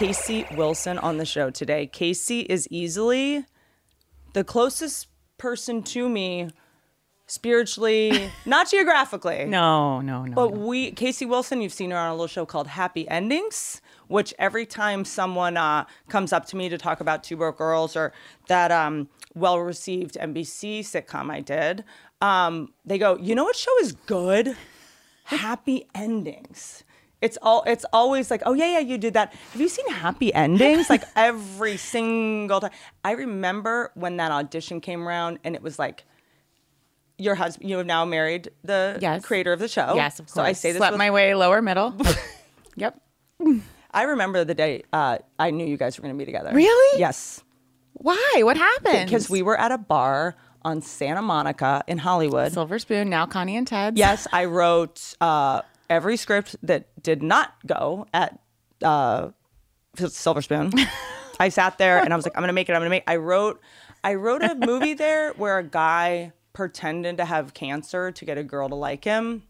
Casey Wilson on the show today. Casey is easily the closest person to me spiritually, not geographically. No. But Casey Wilson, you've seen her on a little show called Happy Endings, which every time someone comes up to me to talk about Two Broke Girls or that well-received NBC sitcom I did, they go, you know what show is good? Happy Endings. It's always like, oh, yeah, you did that. Have you seen Happy Endings? Like every single time. I remember when that audition came around and it was like, your husband, you have now married the creator of the show. Yes, of course. So I say this Slept my way lower middle. Yep. I remember the day I knew you guys were going to be together. Really? Yes. Why? What happened? Because we were at a bar on Santa Monica in Hollywood. Silver Spoon, now Connie and Ted's. Yes, I wrote... every script that did not go at Silver Spoon. I sat there and I was like, I'm going to make it. I wrote a movie there where a guy pretended to have cancer to get a girl to like him.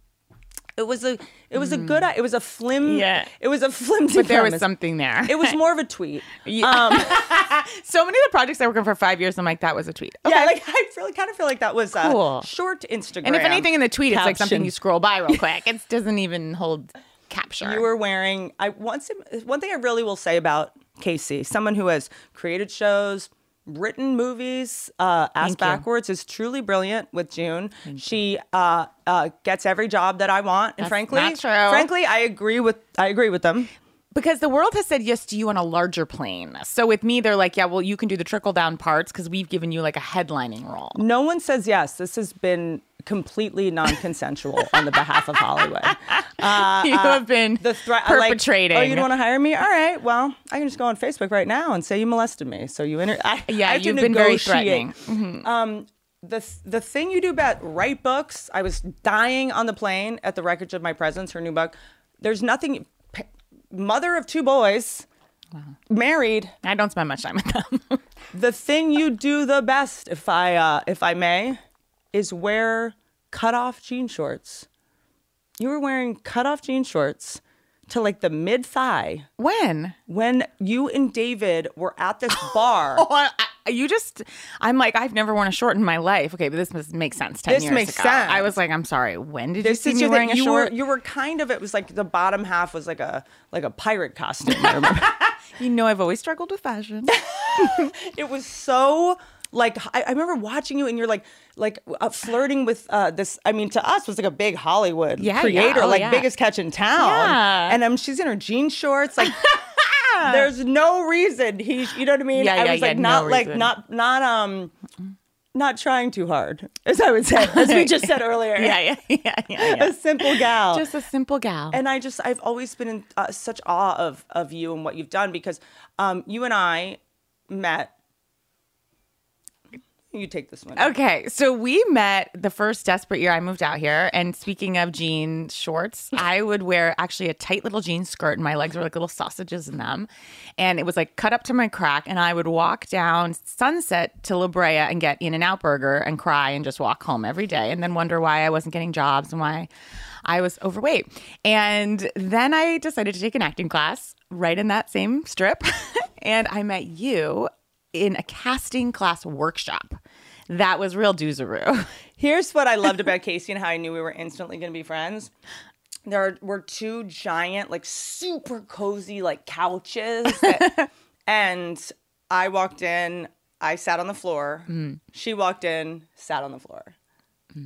It was a flim. Yeah. It was a flimsy. But there was something there. It was more of a tweet. So many of the projects I worked on for 5 years, I'm like, that was a tweet. Okay. Yeah, like I kind of feel like that was cool. Short Instagram. And if anything in the tweet, caption. It's like something you scroll by real quick. It doesn't even hold capture. You were wearing. One thing I really will say about Casey, someone who has created shows, written movies, Ask Backwards is truly brilliant with June. She gets every job that I want, and frankly, I agree with them. Because the world has said yes to you on a larger plane. So with me, they're like, yeah, well, you can do the trickle down parts because we've given you like a headlining role. No one says yes. This has been completely non-consensual on the behalf of Hollywood. You have been perpetrating. Like, oh, you don't want to hire me? All right. Well, I can just go on Facebook right now and say you molested me. So you you've been very threatening. Mm-hmm. The thing you do about write books. I was dying on the plane at The Wreckage of My Presence, her new book. There's nothing. Mother of two boys, married. I don't spend much time with them. The thing you do the best, if I may, is wear cut-off jean shorts. You were wearing cut-off jean shorts to like the mid-thigh. When? When you and David were at this bar. I'm like, I've never worn a short in my life. Okay, but this makes sense. 10 years ago. This makes sense. I was like, I'm sorry. When did you see me wearing a short? You were kind of. It was like the bottom half was like a pirate costume. You know, I've always struggled with fashion. It was so like I remember watching you, and you're like flirting with this. I mean, to us was like a big Hollywood creator, biggest catch in town. Yeah. And she's in her jean shorts, like. There's no reason you know what I mean? Yeah, I was like, not trying too hard, as I would say, as we just said earlier. Yeah. A simple gal. Just a simple gal. And I've always been in such awe of you and what you've done because you and I met. You take this one. Okay, so we met the first desperate year I moved out here. And speaking of jean shorts, I would wear actually a tight little jean skirt, and my legs were like little sausages in them. And it was like cut up to my crack. And I would walk down Sunset to La Brea and get In-N-Out Burger and cry and just walk home every day. And then wonder why I wasn't getting jobs and why I was overweight. And then I decided to take an acting class right in that same strip. And I met you in a casting class workshop. That was real doozeroo. Here's what I loved about Casey and how I knew we were instantly going to be friends. There were two giant, like super cozy, like couches. And I walked in, I sat on the floor. Mm. She walked in, sat on the floor.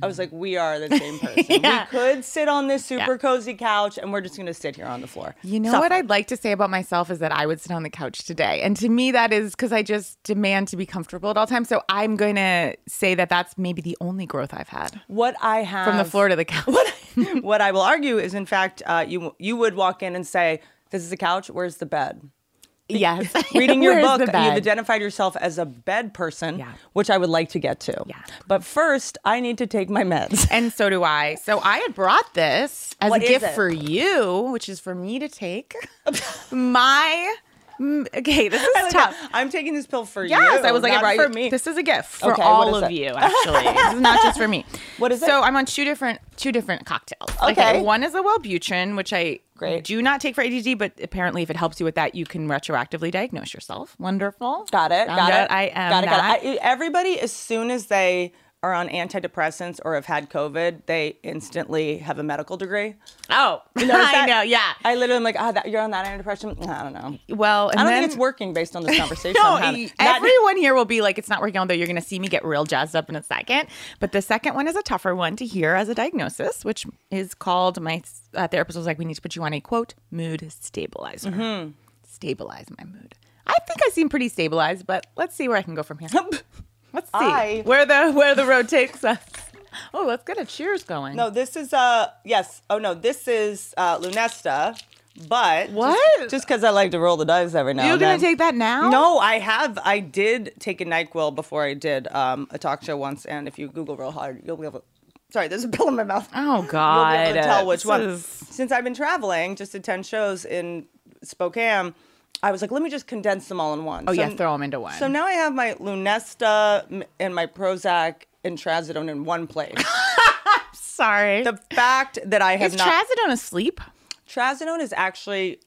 I was like, we are the same person. Yeah. We could sit on this super cozy couch and we're just going to sit here on the floor. You know what I'd like to say about myself is that I would sit on the couch today. And to me, that is because I just demand to be comfortable at all times. So I'm going to say that that's maybe the only growth I've had. What I have. From the floor to the couch. What I will argue is, in fact, you would walk in and say, this is a couch. Where's the bed? Yes. Reading your book, you've identified yourself as a bed person, which I would like to get to. Yeah. But first, I need to take my meds. And so do I. So I had brought this as a gift for you, which is for me to take. Okay, this is tough. I'm taking this pill for you. Yes, I was like, not for me. This is a gift for all of you, actually. This is not just for me. What is it? So I'm on two different cocktails. Okay. One is a Wellbutrin, which I do not take for ADD, but apparently if it helps you with that, you can retroactively diagnose yourself. Wonderful. Got it. I am everybody, as soon as they are on antidepressants or have had COVID, they instantly have a medical degree. Oh, I know, yeah. I literally am like, you're on that antidepressant? I don't know. Well, and I don't think it's working based on this conversation. No, everyone here will be like, it's not working, although you're going to see me get real jazzed up in a second. But the second one is a tougher one to hear as a diagnosis, which is called, my therapist was like, we need to put you on a, quote, mood stabilizer. Mm-hmm. Stabilize my mood. I think I seem pretty stabilized, but let's see where I can go from here. Let's see where the road takes us. Oh, let's get a cheers going. No, this is this is Lunesta, but what? Just because I like to roll the dice every now and then. You're gonna take that now? No, I did take a NyQuil before I did a talk show once, and if you Google real hard, you'll be able to. Sorry, there's a pill in my mouth. Oh God, you'll be able to tell which one. Since I've been traveling, just did 10 shows in Spokane. I was like, let me just condense them all in one. Oh, so, throw them into one. So now I have my Lunesta and my Prozac and Trazodone in one place. Sorry. The fact that I have Trazodone asleep? Trazodone is actually...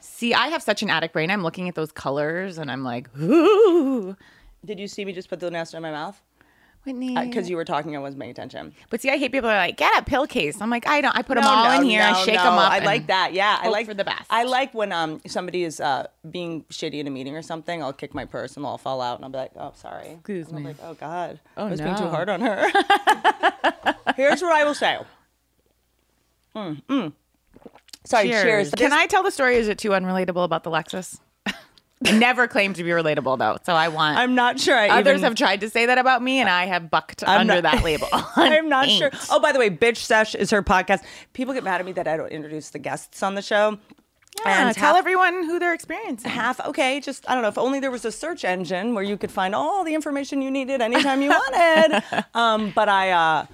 See, I have such an addict brain. I'm looking at those colors and I'm like, ooh. Did you see me just put the Lunesta in my mouth? Whitney. Because you were talking, I wasn't paying attention. But see, I hate people who are like, get a pill case. I'm like, I don't. I put them all in here. I shake them up. I like that. Yeah, I like for the best. I like when somebody is being shitty in a meeting or something. I'll kick my purse and they'll all fall out, and I'll be like, oh, sorry. Excuse me. I'm like, oh God, I was being too hard on her. Here's what I will say. Sorry. Cheers. Can I tell the story? Is it too unrelatable about the Lexus? I never claimed to be relatable, though, so I'm not sure. Others have tried to say that about me, and I have bucked under that label. I'm not sure. Oh, by the way, Bitch Sesh is her podcast. People get mad at me that I don't introduce the guests on the show. Yeah, and tell everyone who they're experiencing. I don't know, if only there was a search engine where you could find all the information you needed anytime you wanted. But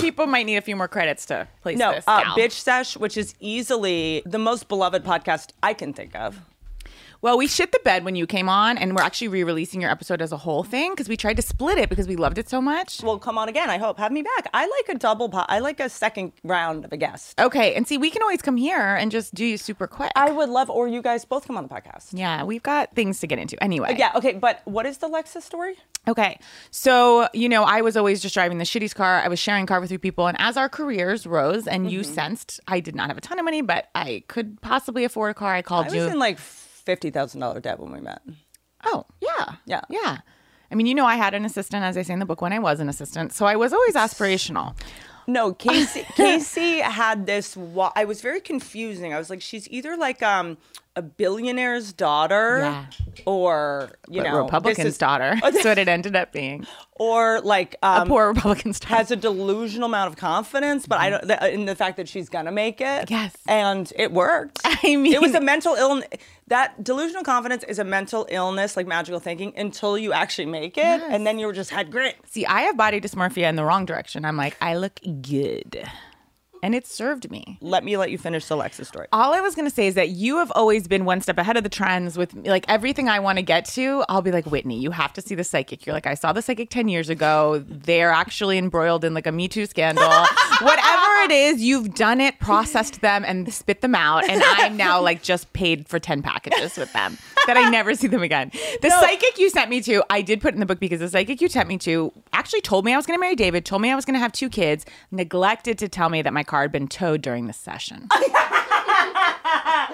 people might need a few more credits to place this. No, Bitch Sesh, which is easily the most beloved podcast I can think of. Well, we shit the bed when you came on, and we're actually re-releasing your episode as a whole thing because we tried to split it because we loved it so much. Well, come on again. I hope. Have me back. I like a double pot. I like a second round of a guest. Okay. And see, we can always come here and just do you super quick. I would love, or you guys both come on the podcast. Yeah. We've got things to get into anyway. Yeah. Okay. But what is the Lexus story? Okay. So, I was always just driving the shittiest car. I was sharing a car with 3 people. And as our careers rose and you sensed I did not have a ton of money, but I could possibly afford a car, I called you. I was in like $50,000 debt when we met. Oh, yeah. Yeah. Yeah. I mean, I had an assistant, as I say in the book, when I was an assistant. So I was always aspirational. No, Casey had this... I was very confusing. I was like, she's either like a billionaire's daughter or, Republican's daughter. That's what it ended up being. Or like... a poor Republican's daughter. Has a delusional amount of confidence, but in the fact that she's going to make it. Yes. And it worked. I mean... It was a mental illness... That delusional confidence is a mental illness, like magical thinking, until you actually make it. Yes. And then you just had grit. See, I have body dysmorphia in the wrong direction. I'm like, I look good. And it served me. Let you finish the Lexus story. All I was going to say is that you have always been one step ahead of the trends with like everything I want to get to. I'll be like, Whitney, you have to see the psychic. You're like, I saw the psychic 10 years ago. They're actually embroiled in like a Me Too scandal. Whatever it is, you've done it, processed them and spit them out. And I'm now like just paid for 10 packages with them that I never see them again. The psychic you sent me to, I did put in the book because the psychic you sent me to actually told me I was going to marry David, told me I was going to have 2 kids, neglected to tell me that my car had been towed during the session. But I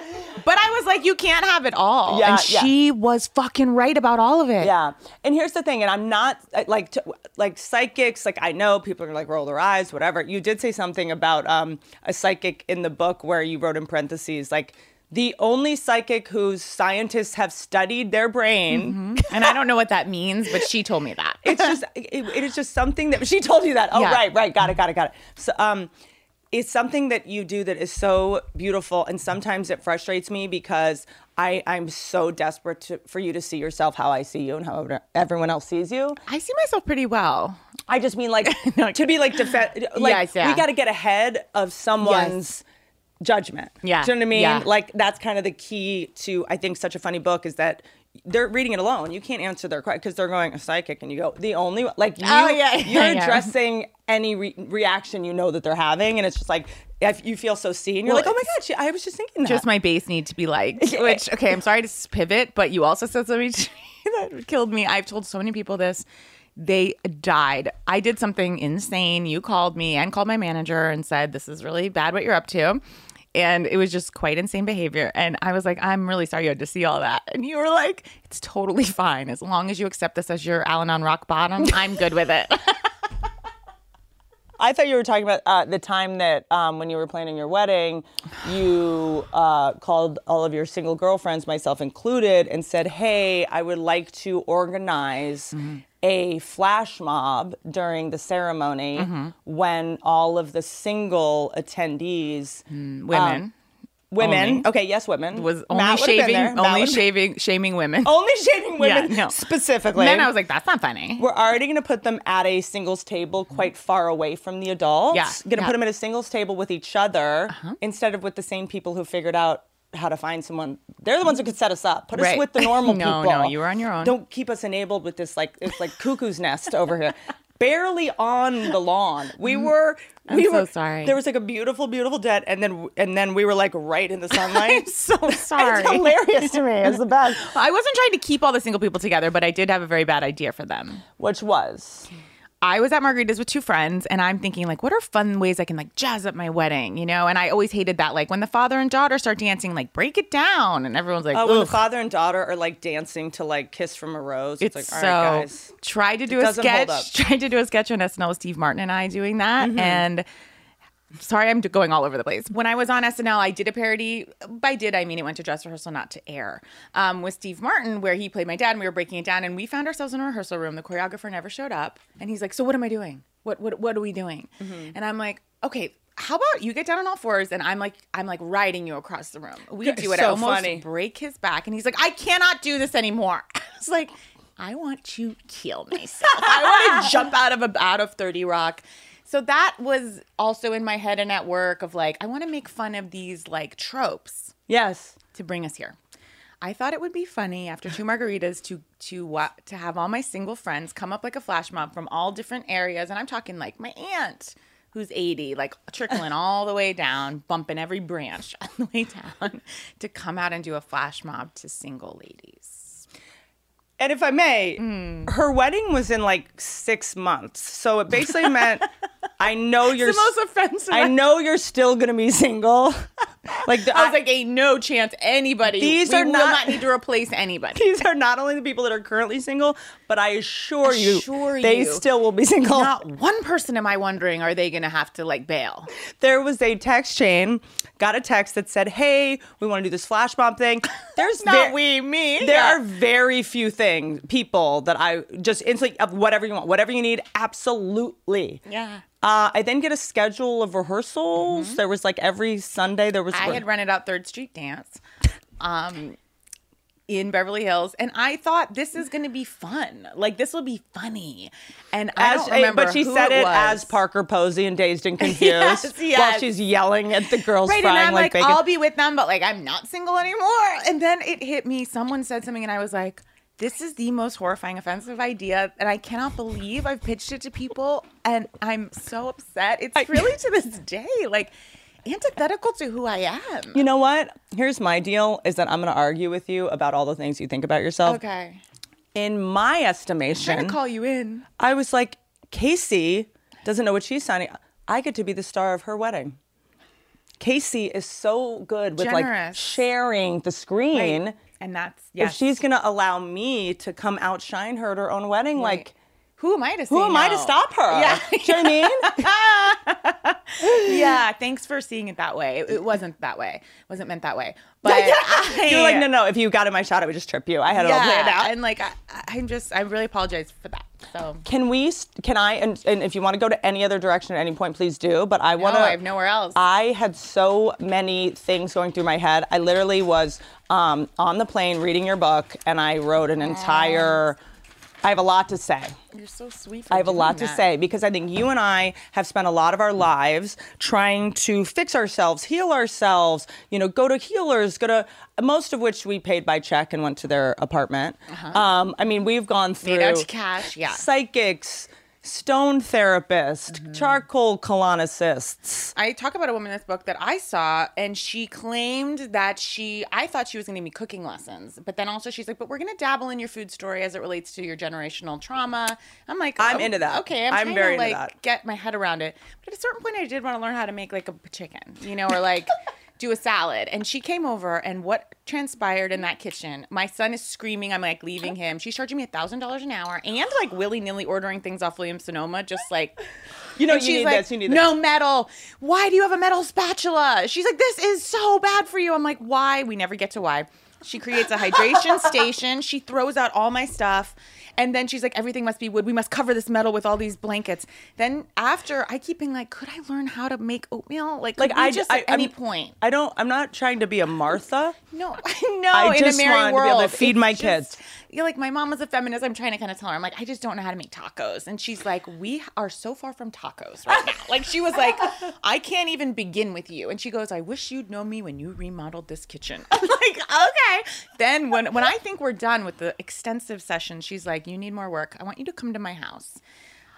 was was like, you can't have it all. Yeah, and she was fucking right about all of it. Yeah. And here's the thing, and I'm not like like psychics, like I know people are like roll their eyes, whatever. You did say something about a psychic in the book where you wrote in parentheses like, the only psychic whose scientists have studied their brain. Mm-hmm. And I don't know what that means, but she told me that. It's just, it is just something that, she told you that. Oh, yeah. Right, got it. So, it's something that you do that is so beautiful. And sometimes it frustrates me because I'm so desperate for you to see yourself how I see you and how everyone else sees you. I see myself pretty well. I just mean like, no, to be like, we got to get ahead of someone's judgment. Yeah. Do you know what I mean? Yeah. Like, that's kind of the key to, I think, such a funny book is that they're reading it alone. You can't answer their question because they're going, a psychic, and you go, the only one. Like, you're addressing any reaction you know that they're having, and it's just like, you feel so seen. You're like, oh my God, I was just thinking that. Just my base need to be liked, which, okay, I'm sorry to pivot, but you also said something to me that killed me. I've told so many people this. They died. I did something insane. You called me and called my manager and said, this is really bad what you're up to. And it was just quite insane behavior. And I was like, I'm really sorry you had to see all that. And you were like, it's totally fine. As long as you accept this as your Al-Anon rock bottom, I'm good with it. I thought you were talking about the time that when you were planning your wedding, you called all of your single girlfriends, myself included, and said, hey, I would like to organize a flash mob during the ceremony when all of the single attendees, women, was only shaming women yeah, no, specifically. And then I was like, that's not funny. We're already going to put them at a singles table quite far away from the adults. Yeah, going to put them at a singles table with each other instead of with the same people who figured out how to find someone. They're the ones who could set us up. Put us with the normal people. No, you were on your own. Don't keep us enabled with this like it's like cuckoo's nest over here. Barely on the lawn. I'm so sorry. There was like a beautiful, beautiful debt, and then we were like right in the sunlight. I'm so sorry. It's hilarious to me. It's the best. I wasn't trying to keep all the single people together, but I did have a very bad idea for them. Which was? I was at Margaritas with two friends, and I'm thinking, like, what are fun ways I can, like, jazz up my wedding, you know? And I always hated that, like, when the father and daughter start dancing, like, break it down. And everyone's like, oh, when the father and daughter are, like, dancing to, like, Kiss from a Rose. It's like, all right, guys. Tried to do a sketch on SNL with Steve Martin and I doing that. Mm-hmm. And sorry, I'm going all over the place. When I was on SNL, I did a parody. By did, I mean it went to dress rehearsal, not to air, with Steve Martin, where he played my dad, and we were breaking it down. And we found ourselves in a rehearsal room. The choreographer never showed up. And he's like, so what am I doing? What are we doing? Mm-hmm. And I'm like, okay, how about you get down on all fours, and I'm like riding you across the room. We do it. So I almost break his back. And he's like, I cannot do this anymore. I was like, I want to kill myself. I want to jump out of 30 Rock. So that was also in my head and at work of like, I want to make fun of these like tropes. Yes. To bring us here. I thought it would be funny after two margaritas to have all my single friends come up like a flash mob from all different areas. And I'm talking like my aunt who's 80, like trickling all the way down, bumping every branch on the way down to come out and do a flash mob to single ladies. And if I may, her wedding was in like 6 months. So it basically meant, it's the most offensive. I know you're still going to be single. Like I was like, ain't no chance anybody. We will not need to replace anybody. These are not only the people that are currently single, but I assure you, they still will be single. Not one person am I wondering, are they going to have to like bail? There was a text chain. Got a text that said, hey, we want to do this flash mob thing. There's There are very few people that I just instantly, whatever you want, whatever you need, absolutely. Yeah. I then get a schedule of rehearsals. Mm-hmm. There was like every Sunday there was. I had rented out Third Street Dance in Beverly Hills. And I thought this is going to be fun. Like this will be funny. And I don't remember. But she said it as Parker Posey and Dazed and Confused while she's yelling at the girls. Right, and I'm like bacon. I'll be with them, but like I'm not single anymore. And then it hit me. Someone said something, and I was like, this is the most horrifying, offensive idea, and I cannot believe I've pitched it to people, and I'm so upset. It's really to this day, like, antithetical to who I am. You know what? Here's my deal, is that I'm going to argue with you about all the things you think about yourself. Okay. In my estimation, I'm trying to call you in. I was like, Casey doesn't know what she's signing. I get to be the star of her wedding. Casey is so good with like sharing the screen. Right. And that's, yes. If she's going to allow me to come outshine her at her own wedding, right. Like, Who am I to stop her? Yeah. Do you know what I mean? Yeah, thanks for seeing it that way. It wasn't that way. It wasn't meant that way. But you're like, no, if you got in my shot, I would just trip you. I had it all planned out. And like, I really apologize for that. So can I, and if you want to go to any other direction at any point, please do. But I want to. No, I have nowhere else. I had so many things going through my head. I literally was on the plane reading your book, and I wrote an entire... I have a lot to say. You're so sweet. I have a lot to say because I think you and I have spent a lot of our lives trying to fix ourselves, heal ourselves, you know, go to healers, most of which we paid by check and went to their apartment. Uh-huh. I mean, we've gone through cash, yeah. Psychics, stone therapist, mm-hmm. charcoal colonicists. I talk about a woman in this book that I saw, and she claimed that I thought she was going to give me cooking lessons, but then also she's like, but we're going to dabble in your food story as it relates to your generational trauma. I'm like, I'm into that. Okay, I'm very into that. Get my head around it. But at a certain point, I did want to learn how to make like a chicken, you know, or like do a salad. And she came over, and what transpired in that kitchen, my son is screaming, I'm like leaving him. She's charging me $1,000 an hour and like willy-nilly ordering things off Williams-Sonoma, just like, you know, she's like, no metal. Why do you have a metal spatula? She's like, this is so bad for you. I'm like, why? We never get to why. She creates a hydration station. She throws out all my stuff. And then she's like, everything must be wood. We must cover this metal with all these blankets. Then after, I keep being like, could I learn how to make oatmeal? Like I just at any point. I'm not trying to be a Martha. No, I know. I just want to be able to feed my kids. You know, like my mom was a feminist. I'm trying to kind of tell her. I'm like, I just don't know how to make tacos. And she's like, we are so far from tacos right now. Like she was like, I can't even begin with you. And she goes, I wish you'd know me when you remodeled this kitchen. I'm like, okay. Then when I think we're done with the extensive session, she's like, you need more work. I want you to come to my house.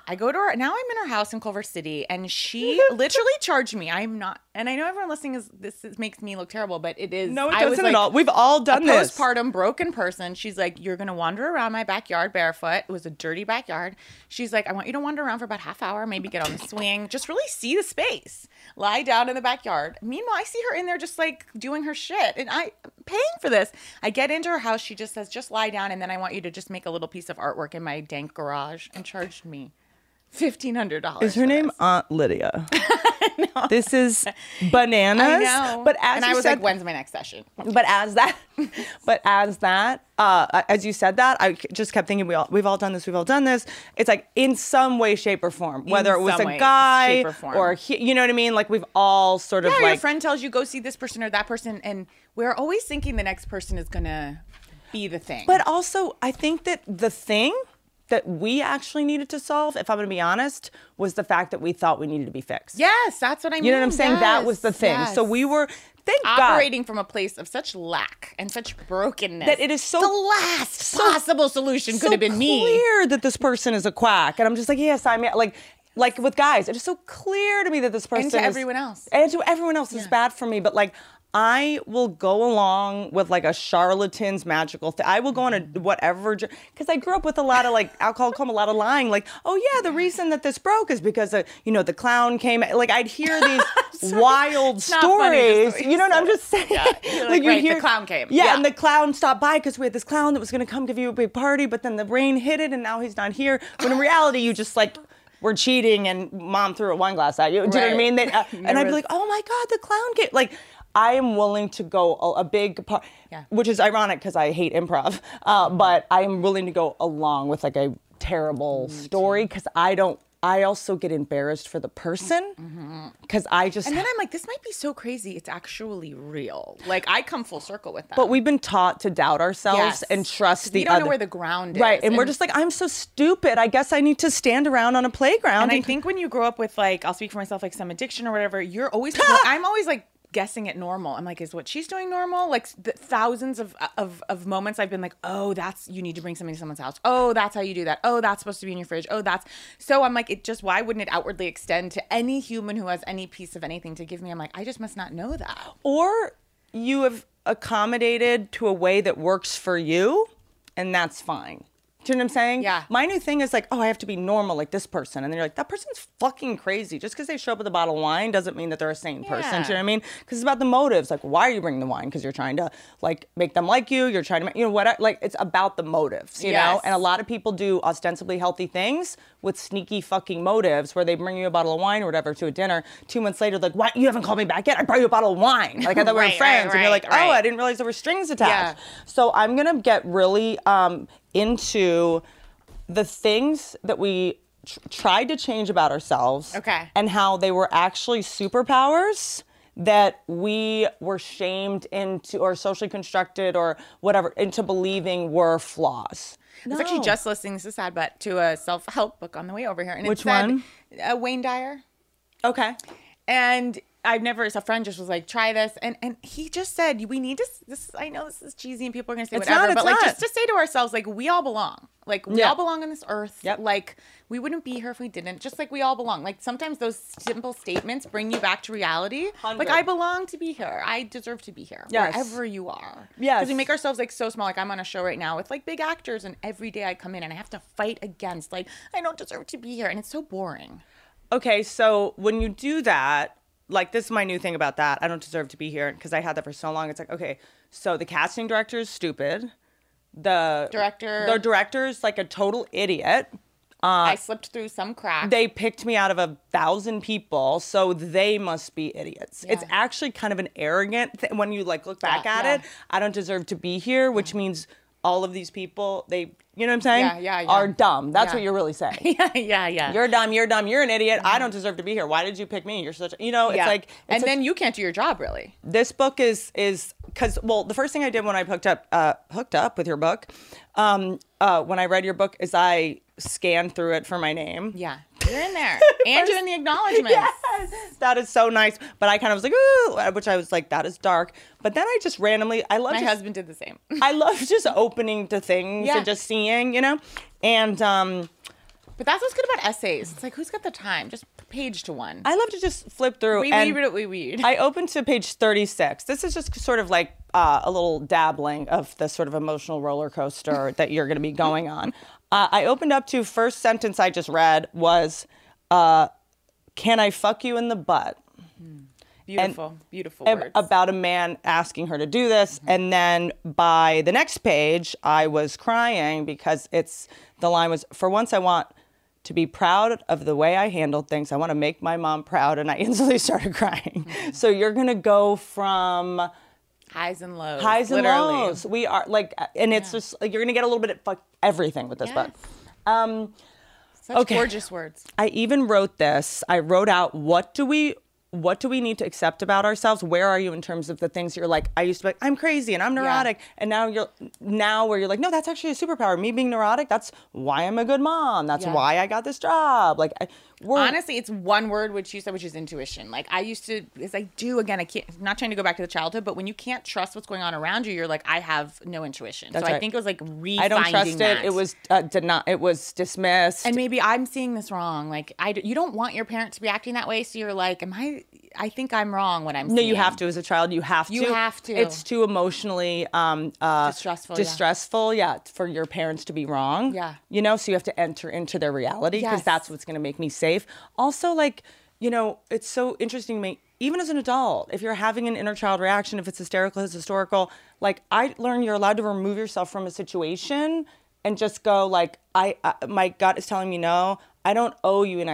I go to her. Now I'm in her house in Culver City, and she literally charged me. I'm not, and I know everyone listening makes me look terrible, but it is. No, it doesn't at all. We've all done this. Postpartum broken person. She's like, you're gonna wander around my backyard barefoot. It was a dirty backyard. She's like, I want you to wander around for about half hour, maybe get on the swing, just really see the space. Lie down in the backyard. Meanwhile, I see her in there just like doing her shit, and I'm paying for this. I get into her house. She just says, just lie down, and then I want you to just make a little piece of artwork in my dank garage, and charged me $1,500. Is her name Aunt Lydia? No. This is bananas. I know. But as I was like, when's my next session? As you said that, I just kept thinking we've all done this. It's like in some way, shape, or form, whether it was a guy or you know what I mean. Like we've all sort of like your friend tells you go see this person or that person, and we're always thinking the next person is gonna be the thing. But also, I think that the thing that we actually needed to solve, if I'm gonna be honest, was the fact that we thought we needed to be fixed. Yes, that's what I mean. You know what I'm saying? Yes, that was the thing. Yes. So we were, thank God, operating from a place of such lack and such brokenness. That it is so... The last possible solution could have been me. It's so clear that this person is a quack. And I'm just like, yes, I'm... Like with guys, it is so clear to me that this person is... And to everyone else. And to everyone else is bad for me, but like... I will go along with like a charlatan's magical thing. I will go on a whatever, because I grew up with a lot of like alcohol, a lot of lying. Like, oh yeah, the reason that this broke is because you know the clown came. Like I'd hear these wild stories. Funny, you know what I'm just saying? Yeah. Like you hear the clown came. Yeah, and the clown stopped by because we had this clown that was going to come give you a big party, but then the rain hit it, and now he's not here. When in reality, you just like. We're cheating, and mom threw a wine glass at you. Do you know what I mean? And I'd be like, oh my God, the clown came. Like, I am willing to go a big part, which is ironic because I hate improv, but I am willing to go along with like a terrible story because I also get embarrassed for the person because I just... And then I'm like, this might be so crazy. It's actually real. Like, I come full circle with that. But we've been taught to doubt ourselves and trust the other. We don't know where the ground is. Right, and we're just like, I'm so stupid. I guess I need to stand around on a playground. And I think when you grow up with, like, I'll speak for myself, like some addiction or whatever, you're always... I'm always like... guessing at normal. I'm like, is what she's doing normal? Like thousands of moments I've been like, oh, that's, you need to bring something to someone's house. Oh, that's how you do that. Oh, that's supposed to be in your fridge. Oh, that's, so I'm like, it just, why wouldn't it outwardly extend to any human who has any piece of anything to give me? I'm like, I just must not know that. Or you have accommodated to a way that works for you, and that's fine. Do you know what I'm saying? Yeah. My new thing is like, oh, I have to be normal like this person. And then you're like, that person's fucking crazy. Just because they show up with a bottle of wine doesn't mean that they're a sane person. Do you know what I mean? Because it's about the motives. Like, why are you bringing the wine? Because you're trying to like make them like you. You're trying to make, you know what? Like, it's about the motives, you know? And a lot of people do ostensibly healthy things with sneaky fucking motives where they bring you a bottle of wine or whatever to a dinner. 2 months later, like, what? You haven't called me back yet? I brought you a bottle of wine. Like, I thought we were friends. And you're like, oh, I didn't realize there were strings attached. Yeah. So I'm going to get really into the things that we tried to change about ourselves and how they were actually superpowers that we were shamed into or socially constructed or whatever into believing were flaws. No. I was actually just listening, this is sad, but to a self-help book on the way over here. And Which one? Wayne Dyer. Okay. And I've never, a friend just was like, try this. And he just said, we need to, this, I know this is cheesy and people are going to say whatever, but like just to say to ourselves, like, we all belong. Like, we all belong on this earth. Yep. Like, we wouldn't be here if we didn't. Just like we all belong. Like, sometimes those simple statements bring you back to reality. 100. Like, I belong to be here. I deserve to be here. Yes. Wherever you are. Yes. Because we make ourselves, like, so small. Like, I'm on a show right now with, like, big actors, and every day I come in and I have to fight against, like, I don't deserve to be here. And it's so boring. Okay, so when you do that, like, this is my new thing about that. I don't deserve to be here because I had that for so long. It's like, okay, so the casting director is stupid. The director's like a total idiot. I slipped through some crack. They picked me out of 1,000 people, so they must be idiots. Yeah. It's actually kind of an arrogant thing when you like look back at it. I don't deserve to be here, which means all of these people, they, you know what I'm saying? Are dumb. That's what you're really saying. You're dumb, you're dumb, you're an idiot. I don't deserve to be here. Why did you pick me? You're such, you know, it's like. It's and then you can't do your job, really. This book is, because, well, the first thing I did when I hooked up with your book, when I read your book is I scanned through it for my name. Yeah. You're in there. And you're in the acknowledgements. Yes. That is so nice. But I kind of was like, ooh, which I was like, that is dark. But then I just randomly, I love my husband did the same. I love just opening to things and just seeing, you know? And, but that's what's good about essays. It's like, who's got the time? Just page to one. I love to just flip through. We read. I opened to page 36. This is just sort of like a little dabbling of the sort of emotional roller coaster that you're going to be going on. I opened up to first sentence I just read was, can I fuck you in the butt? Beautiful, and, beautiful words. About a man asking her to do this. And then by the next page, I was crying because it's, the line was, for once I want to be proud of the way I handled things. I want to make my mom proud. And I instantly started crying. So you're going to go from highs and lows. Highs and lows. We are like, and it's just like, you're gonna get a little bit of fuck everything with this book. Such gorgeous words. I even wrote this. I wrote out what do we need to accept about ourselves? Where are you in terms of the things you're like? I used to be like, I'm crazy and I'm neurotic, and now you're where you're like, no, that's actually a superpower. Me being neurotic, that's why I'm a good mom. That's why I got this job. Like, honestly, it's one word which you said, which is intuition. Like I used to, as I do again, I can't. I'm not trying to go back to the childhood, but when you can't trust what's going on around you, you're like, I have no intuition. That's so right. I think it was like refinding I don't trust that. It was It was dismissed. And maybe I'm seeing this wrong. Like you don't want your parent to be acting that way, so you're like, am I? I think I'm wrong when I'm. No, seeing. You have to as a child. You have to. You have to. It's too emotionally distressful. Yeah, for your parents to be wrong. Yeah, you know, so you have to enter into their reality because that's what's going to make me safe. Also, like, you know, it's so interesting to me. Even as an adult, if you're having an inner child reaction, if it's hysterical, it's historical, like I learned, you're allowed to remove yourself from a situation and just go like, I my gut is telling me no. I don't owe you an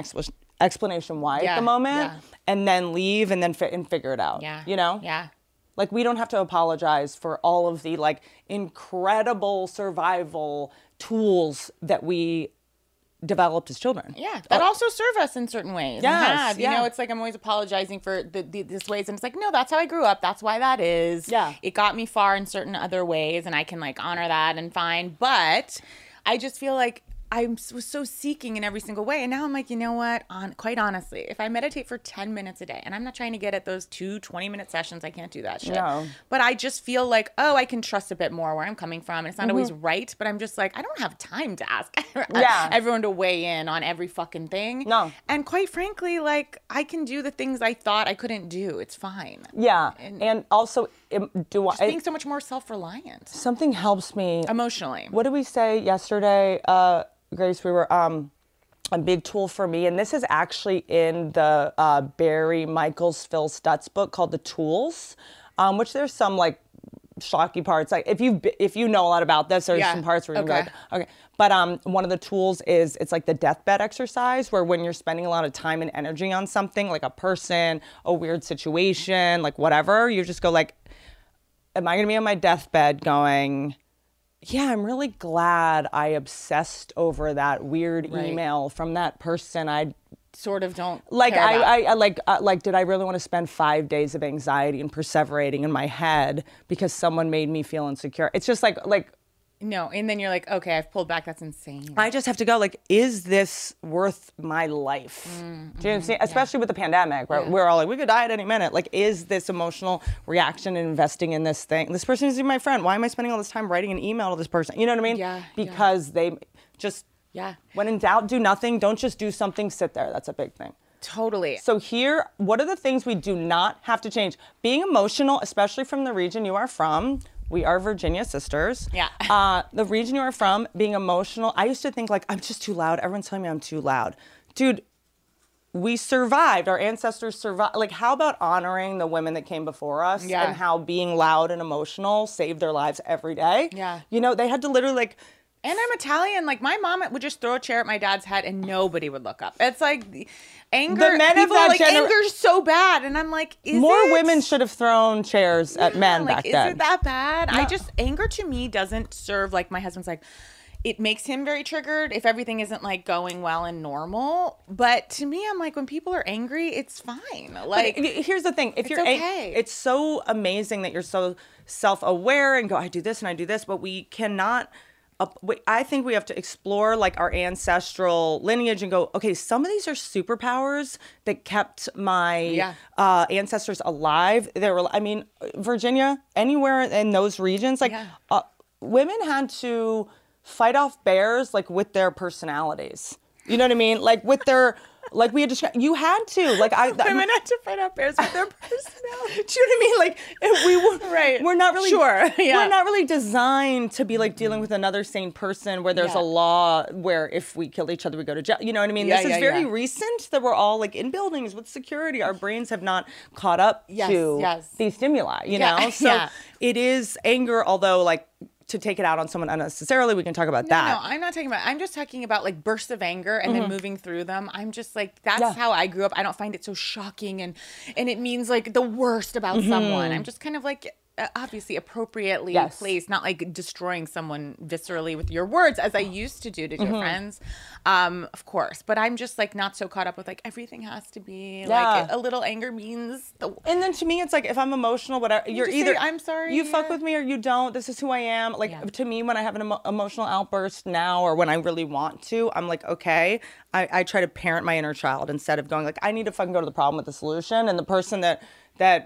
explanation why at the moment. Yeah. And then leave and then figure it out. Yeah. You know? Yeah. Like we don't have to apologize for all of the like incredible survival tools that we developed as children. Yeah. That also serve us in certain ways. Yes, you know, it's like I'm always apologizing for these ways. And it's like, no, that's how I grew up. That's why that is. Yeah. It got me far in certain other ways and I can like honor that and fine. But I just feel like I was so seeking in every single way. And now I'm like, you know what? Quite honestly, if I meditate for 10 minutes a day, and I'm not trying to get at those two 20-minute sessions, I can't do that shit. No. But I just feel like, oh, I can trust a bit more where I'm coming from. And it's not always right, but I'm just like, I don't have time to ask everyone to weigh in on every fucking thing. No. And quite frankly, like, I can do the things I thought I couldn't do. It's fine. Yeah. And also, being so much more self-reliant. Something helps me emotionally. What did we say yesterday, Grace? We were a big tool for me, and this is actually in the Barry Michaels Phil Stutz book called The Tools, which there's some like shocky parts. Like if you know a lot about this, there's some parts where you're like, okay. But one of the tools is, it's like the deathbed exercise, where when you're spending a lot of time and energy on something, like a person, a weird situation, like whatever, you just go like, am I gonna be on my deathbed going, yeah, I'm really glad I obsessed over that weird email from that person I sort of don't like. I did I really want to spend 5 days of anxiety and perseverating in my head because someone made me feel insecure? It's just like no. And then you're like, okay, I've pulled back. That's insane. I just have to go like, is this worth my life? Do you understand? Especially with the pandemic, where we're all like, we could die at any minute. Like, is this emotional reaction and investing in this thing? This person isn't my friend. Why am I spending all this time writing an email to this person? You know what I mean? Yeah. Because they just, when in doubt, do nothing. Don't just do something, sit there. That's a big thing. Totally. So here, what are the things we do not have to change? Being emotional, especially from the region you are from. We are Virginia sisters. Yeah. The region you are from, being emotional. I used to think like, I'm just too loud. Everyone's telling me I'm too loud. Dude, we survived. Our ancestors survived. Like, how about honoring the women that came before us and how being loud and emotional saved their lives every day? Yeah. You know, they had to literally like... And I'm Italian. Like, my mom would just throw a chair at my dad's head and nobody would look up. It's like... Anger, the men people of that like anger's so bad, and I'm like, is more it? Women should have thrown chairs at men like, back then. Is it that bad? No. I just, anger to me doesn't serve, like my husband's like, it makes him very triggered if everything isn't like going well and normal. But to me, I'm like, when people are angry, it's fine. Like, but here's the thing. If you're okay. It's so amazing that you're so self-aware and go, I do this and I do this, but we cannot... I think we have to explore like our ancestral lineage and go, okay, some of these are superpowers that kept my ancestors alive. They were, I mean, Virginia, anywhere in those regions, like women had to fight off bears like with their personalities. You know what I mean? Like with their... Like, we had to, you had to. Like, women had to fight out bears with their personality. Do you know what I mean? Like, we were, we're not really, we're not really designed to be like dealing with another sane person where there's a law where if we kill each other, we go to jail. You know what I mean? This is very recent that we're all like in buildings with security. Our brains have not caught up to these stimuli, you know? So it is anger, although like, to take it out on someone unnecessarily, we can talk about that. No, I'm not talking about, I'm just talking about like bursts of anger and then moving through them. I'm just like, that's how I grew up. I don't find it so shocking and it means like the worst about someone. I'm just kind of like, obviously appropriately placed, not like destroying someone viscerally with your words as I used to do to your friends, of course. But I'm just like not so caught up with like everything has to be like a little anger means. And then to me, it's like if I'm emotional, whatever, you're either say, I'm sorry, you fuck with me or you don't. This is who I am. Like to me, when I have an emotional outburst now or when I really want to, I'm like, okay, I try to parent my inner child instead of going like, I need to fucking go to the problem with the solution. And the person that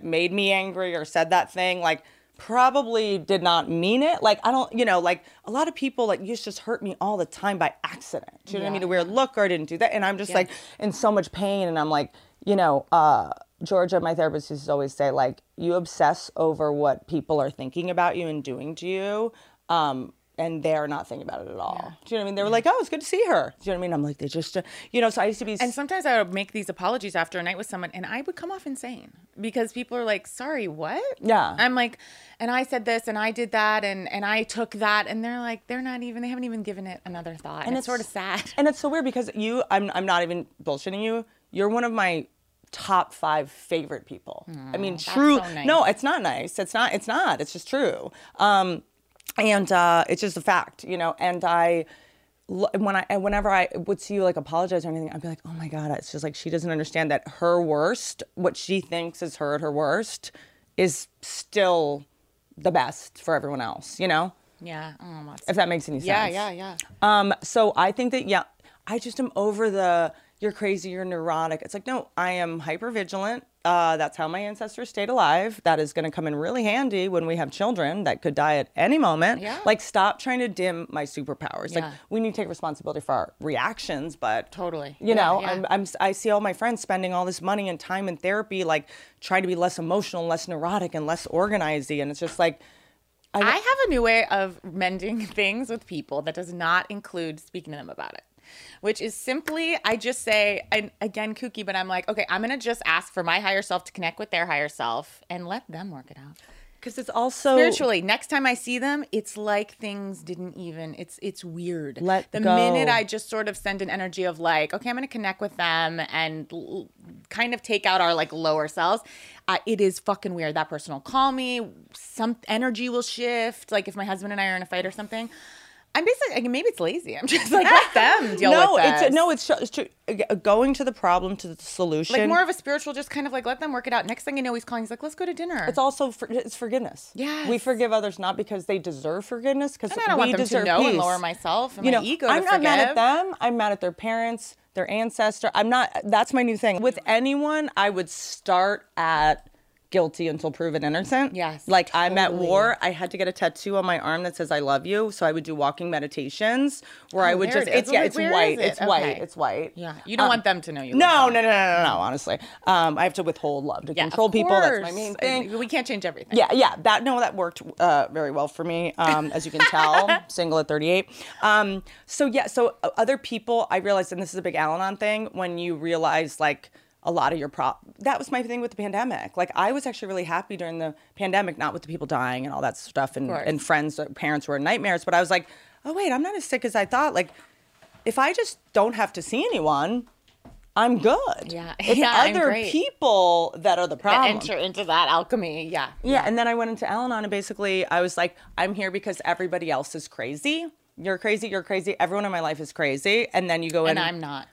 made me angry or said that thing, like, probably did not mean it. Like, I don't, you know, like, a lot of people, like, you just hurt me all the time by accident. Do you know what I mean? A weird look or I didn't do that. And I'm just, like, in so much pain. And I'm like, you know, Georgia, my therapist, used to always say, like, you obsess over what people are thinking about you and doing to you. And they're not thinking about it at all. Do you know what I mean? They were like, oh, it's good to see her. Do you know what I mean? I'm like, they just, you know, so I used to be... And sometimes I would make these apologies after a night with someone and I would come off insane because people are like, sorry, what? Yeah. I'm like, and I said this and I did that and I took that and they're like, they're not even, they haven't even given it another thought. And it's sort of sad. And it's so weird because you, I'm not even bullshitting you. You're one of my top 5 favorite people. I mean, true. So nice. No, it's not nice. It's not. It's just true. And it's just a fact, you know, and whenever I would see you like apologize or anything, I'd be like, oh my God, it's just like, she doesn't understand that her worst, what she thinks is her at her worst is still the best for everyone else, you know? Yeah. Oh, if that makes any sense. Yeah, yeah, yeah. So I think that, yeah, I just am over the, you're crazy, you're neurotic. It's like, no, I am hypervigilant. That's how my ancestors stayed alive. That is going to come in really handy when we have children that could die at any moment. Yeah. Like, stop trying to dim my superpowers. Yeah. Like, we need to take responsibility for our reactions, but totally. You know, yeah. I see all my friends spending all this money and time in therapy, like trying to be less emotional, less neurotic, and less organized-y, and it's just like. I have a new way of mending things with people that does not include speaking to them about it. Which is simply, I just say, and again, kooky, but I'm like, okay, I'm going to just ask for my higher self to connect with their higher self and let them work it out. Because it's also spiritually, next time I see them, it's like things didn't even, it's weird. Let the go. Minute I just sort of send an energy of like, okay, I'm going to connect with them and kind of take out our like lower selves. It is fucking weird. That person will call me. Some energy will shift. Like if my husband and I are in a fight or something. I'm basically, like, maybe it's lazy. I'm just like, let them deal with this. It's true. Going to the problem, to the solution. Like more of a spiritual, just kind of like, let them work it out. Next thing you know, he's calling. He's like, let's go to dinner. It's also, it's forgiveness. Yeah. We forgive others not because they deserve forgiveness. Because I don't want them to know peace. And lower myself and you my know, ego I'm to not forgive. Mad at them. I'm mad at their parents, their ancestor. I'm not, that's my new thing. With anyone, I would start at guilty until proven innocent. Yes. Like totally. I'm at war. I had to get a tattoo on my arm that says I love you. So I would do walking meditations where I would just, it's white. Yeah. You don't want them to know you love them. No, honestly. I have to withhold love to control people. That's my main thing. We can't change everything. Yeah, yeah. That worked very well for me. As you can tell, single at 38. So other people, I realized, and this is a big Al-Anon thing, when you realize like, a lot of your that was my thing with the pandemic. Like I was actually really happy during the pandemic, not with the people dying and all that stuff and friends, parents were nightmares, but I was like, oh wait, I'm not as sick as I thought. Like if I just don't have to see anyone, I'm good. Yeah. It's other people that are the problem. That enter into that alchemy, yeah. Yeah, and then I went into Al-Anon and basically I was like, I'm here because everybody else is crazy. You're crazy, you're crazy. Everyone in my life is crazy. And then you go in. And I'm not.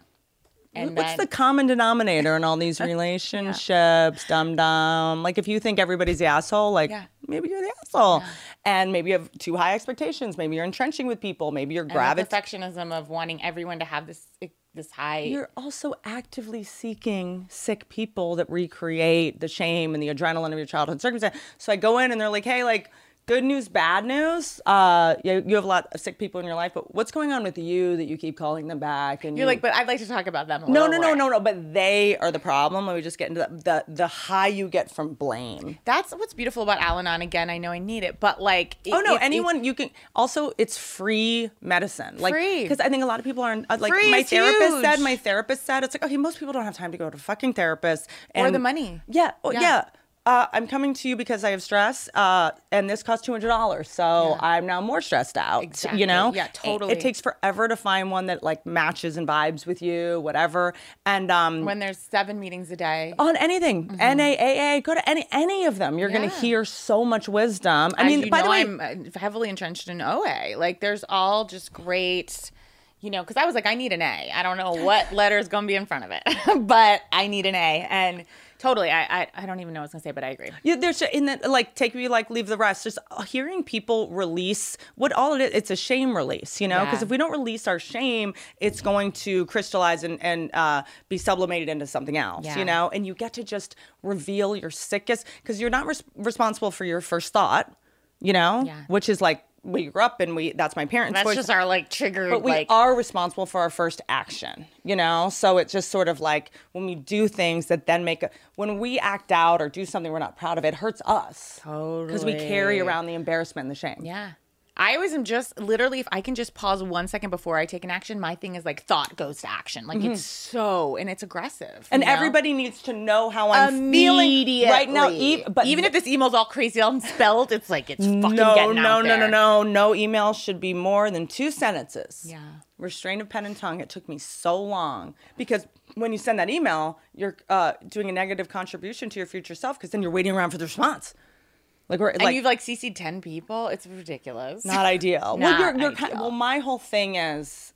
And what's the common denominator in all these relationships, dum-dum? Like, if you think everybody's the asshole, like, maybe you're the asshole. Yeah. And maybe you have too high expectations. Maybe you're entrenching with people. Maybe you're perfectionism of wanting everyone to have this high. You're also actively seeking sick people that recreate the shame and the adrenaline of your childhood circumstance. So I go in and they're like, hey, like, good news, bad news. You have a lot of sick people in your life, but what's going on with you that you keep calling them back? And you're like, but I'd like to talk about them a little more. No. But they are the problem. Let me just get into that. The high you get from blame. That's what's beautiful about Al-Anon. Again, I know I need it, but like, anyone you can. Also, it's free medicine. Like, because I think a lot of people aren't like my therapist said it's like, okay, most people don't have time to go to fucking therapists or the money. Yeah. Yeah. I'm coming to you because I have stress, and this costs $200, so I'm now more stressed out. Exactly. You know, yeah, totally. It takes forever to find one that like matches and vibes with you, whatever. And when there's 7 meetings a day on anything, NAAA, go to any of them, you're gonna hear so much wisdom. I mean, by the way, I'm heavily entrenched in OA. Like, there's all just great. You know, because I was like, I need an A. I don't know what letter is going to be in front of it, but I need an A. And totally, I don't even know what I was going to say, but I agree. Yeah, there's in that like take me like leave the rest. Just hearing people release what all it is. It's a shame release, you know, because if we don't release our shame, it's going to crystallize and be sublimated into something else, you know. And you get to just reveal your sickest because you're not responsible for your first thought, you know, which is like. We grew up and that's my parents' voice. That's just our like trigger. But we are responsible for our first action, you know? So it's just sort of like when we do things that then when we act out or do something we're not proud of, it hurts us. Totally. Because we carry around the embarrassment and the shame. Yeah. I always am just literally, if I can just pause 1 second before I take an action, my thing is like thought goes to action. Like and it's aggressive. And everybody needs to know how I'm feeling right now. Even if this email's all crazy unspelled, it's like it's fucking getting out there. No email should be more than 2 sentences. Yeah. Restraint of pen and tongue. It took me so long because when you send that email, you're doing a negative contribution to your future self because then you're waiting around for the response. Like and you've like CC'd 10 people. It's ridiculous. Not ideal. Well, my whole thing is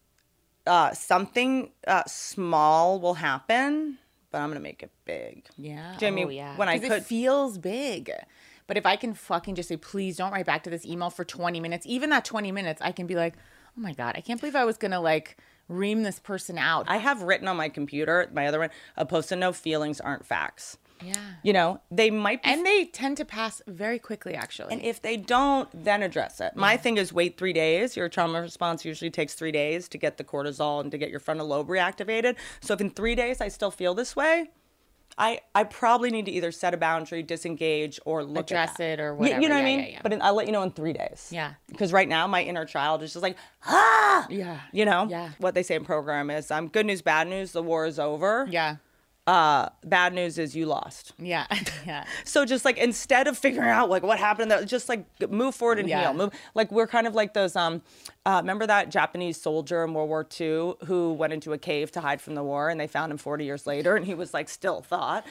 something small will happen, but I'm gonna make it big. Yeah. Jamie, when I could, it feels big. But if I can fucking just say, please don't write back to this email for 20 minutes, even that 20 minutes, I can be like, oh my God, I can't believe I was going to like ream this person out. I have written on my computer, my other one, a post-it note, feelings aren't facts. Yeah. You know, they might be. And they tend to pass very quickly, actually. And if they don't, then address it. Yeah. My thing is wait 3 days. Your trauma response usually takes 3 days to get the cortisol and to get your frontal lobe reactivated. So if in 3 days I still feel this way, I probably need to either set a boundary, disengage, or look address it or whatever. You know what I mean? Yeah. But I'll let you know in 3 days. Yeah. Because right now my inner child is just like, ah! Yeah. You know? Yeah. What they say in program is, good news, bad news, the war is over. Yeah. Bad news is you lost. Yeah, yeah. So just like instead of figuring out like what happened, just like move forward and heal. Move, like we're kind of like those. Remember that Japanese soldier in World War II who went into a cave to hide from the war, and they found him 40 years later, and he was like still thought.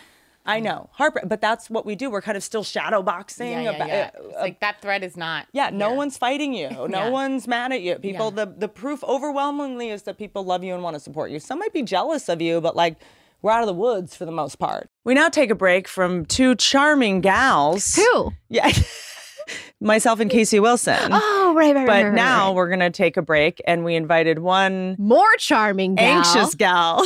I know, Harper, but that's what we do. We're kind of still shadow boxing. Yeah, yeah, about, it's like that threat is not. Yeah, no one's fighting you. No one's mad at you. People, the proof overwhelmingly is that people love you and want to support you. Some might be jealous of you, but like. We're out of the woods for the most part. We now take a break from two charming gals. Who? Yeah. Myself and Casey Wilson. Oh, right. But now we're going to take a break, and we invited one more charming gal. Anxious gal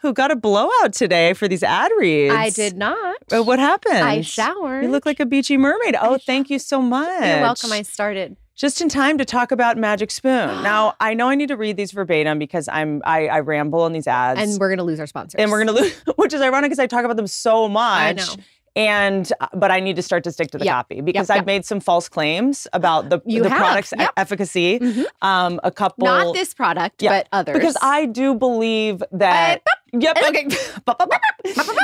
who got a blowout today for these ad reads. I did not. What happened? I showered. You look like a beachy mermaid. Oh, thank you so much. You're welcome. I started. Just in time to talk about Magic Spoon. Now, I know I need to read these verbatim because I ramble on these ads. And we're going to lose our sponsors. And we're going to lose, which is ironic because I talk about them so much. I know. But I need to start to stick to the copy because I've made some false claims about the product's efficacy. Mm-hmm. A couple. Not this product, but others. Because I do believe that.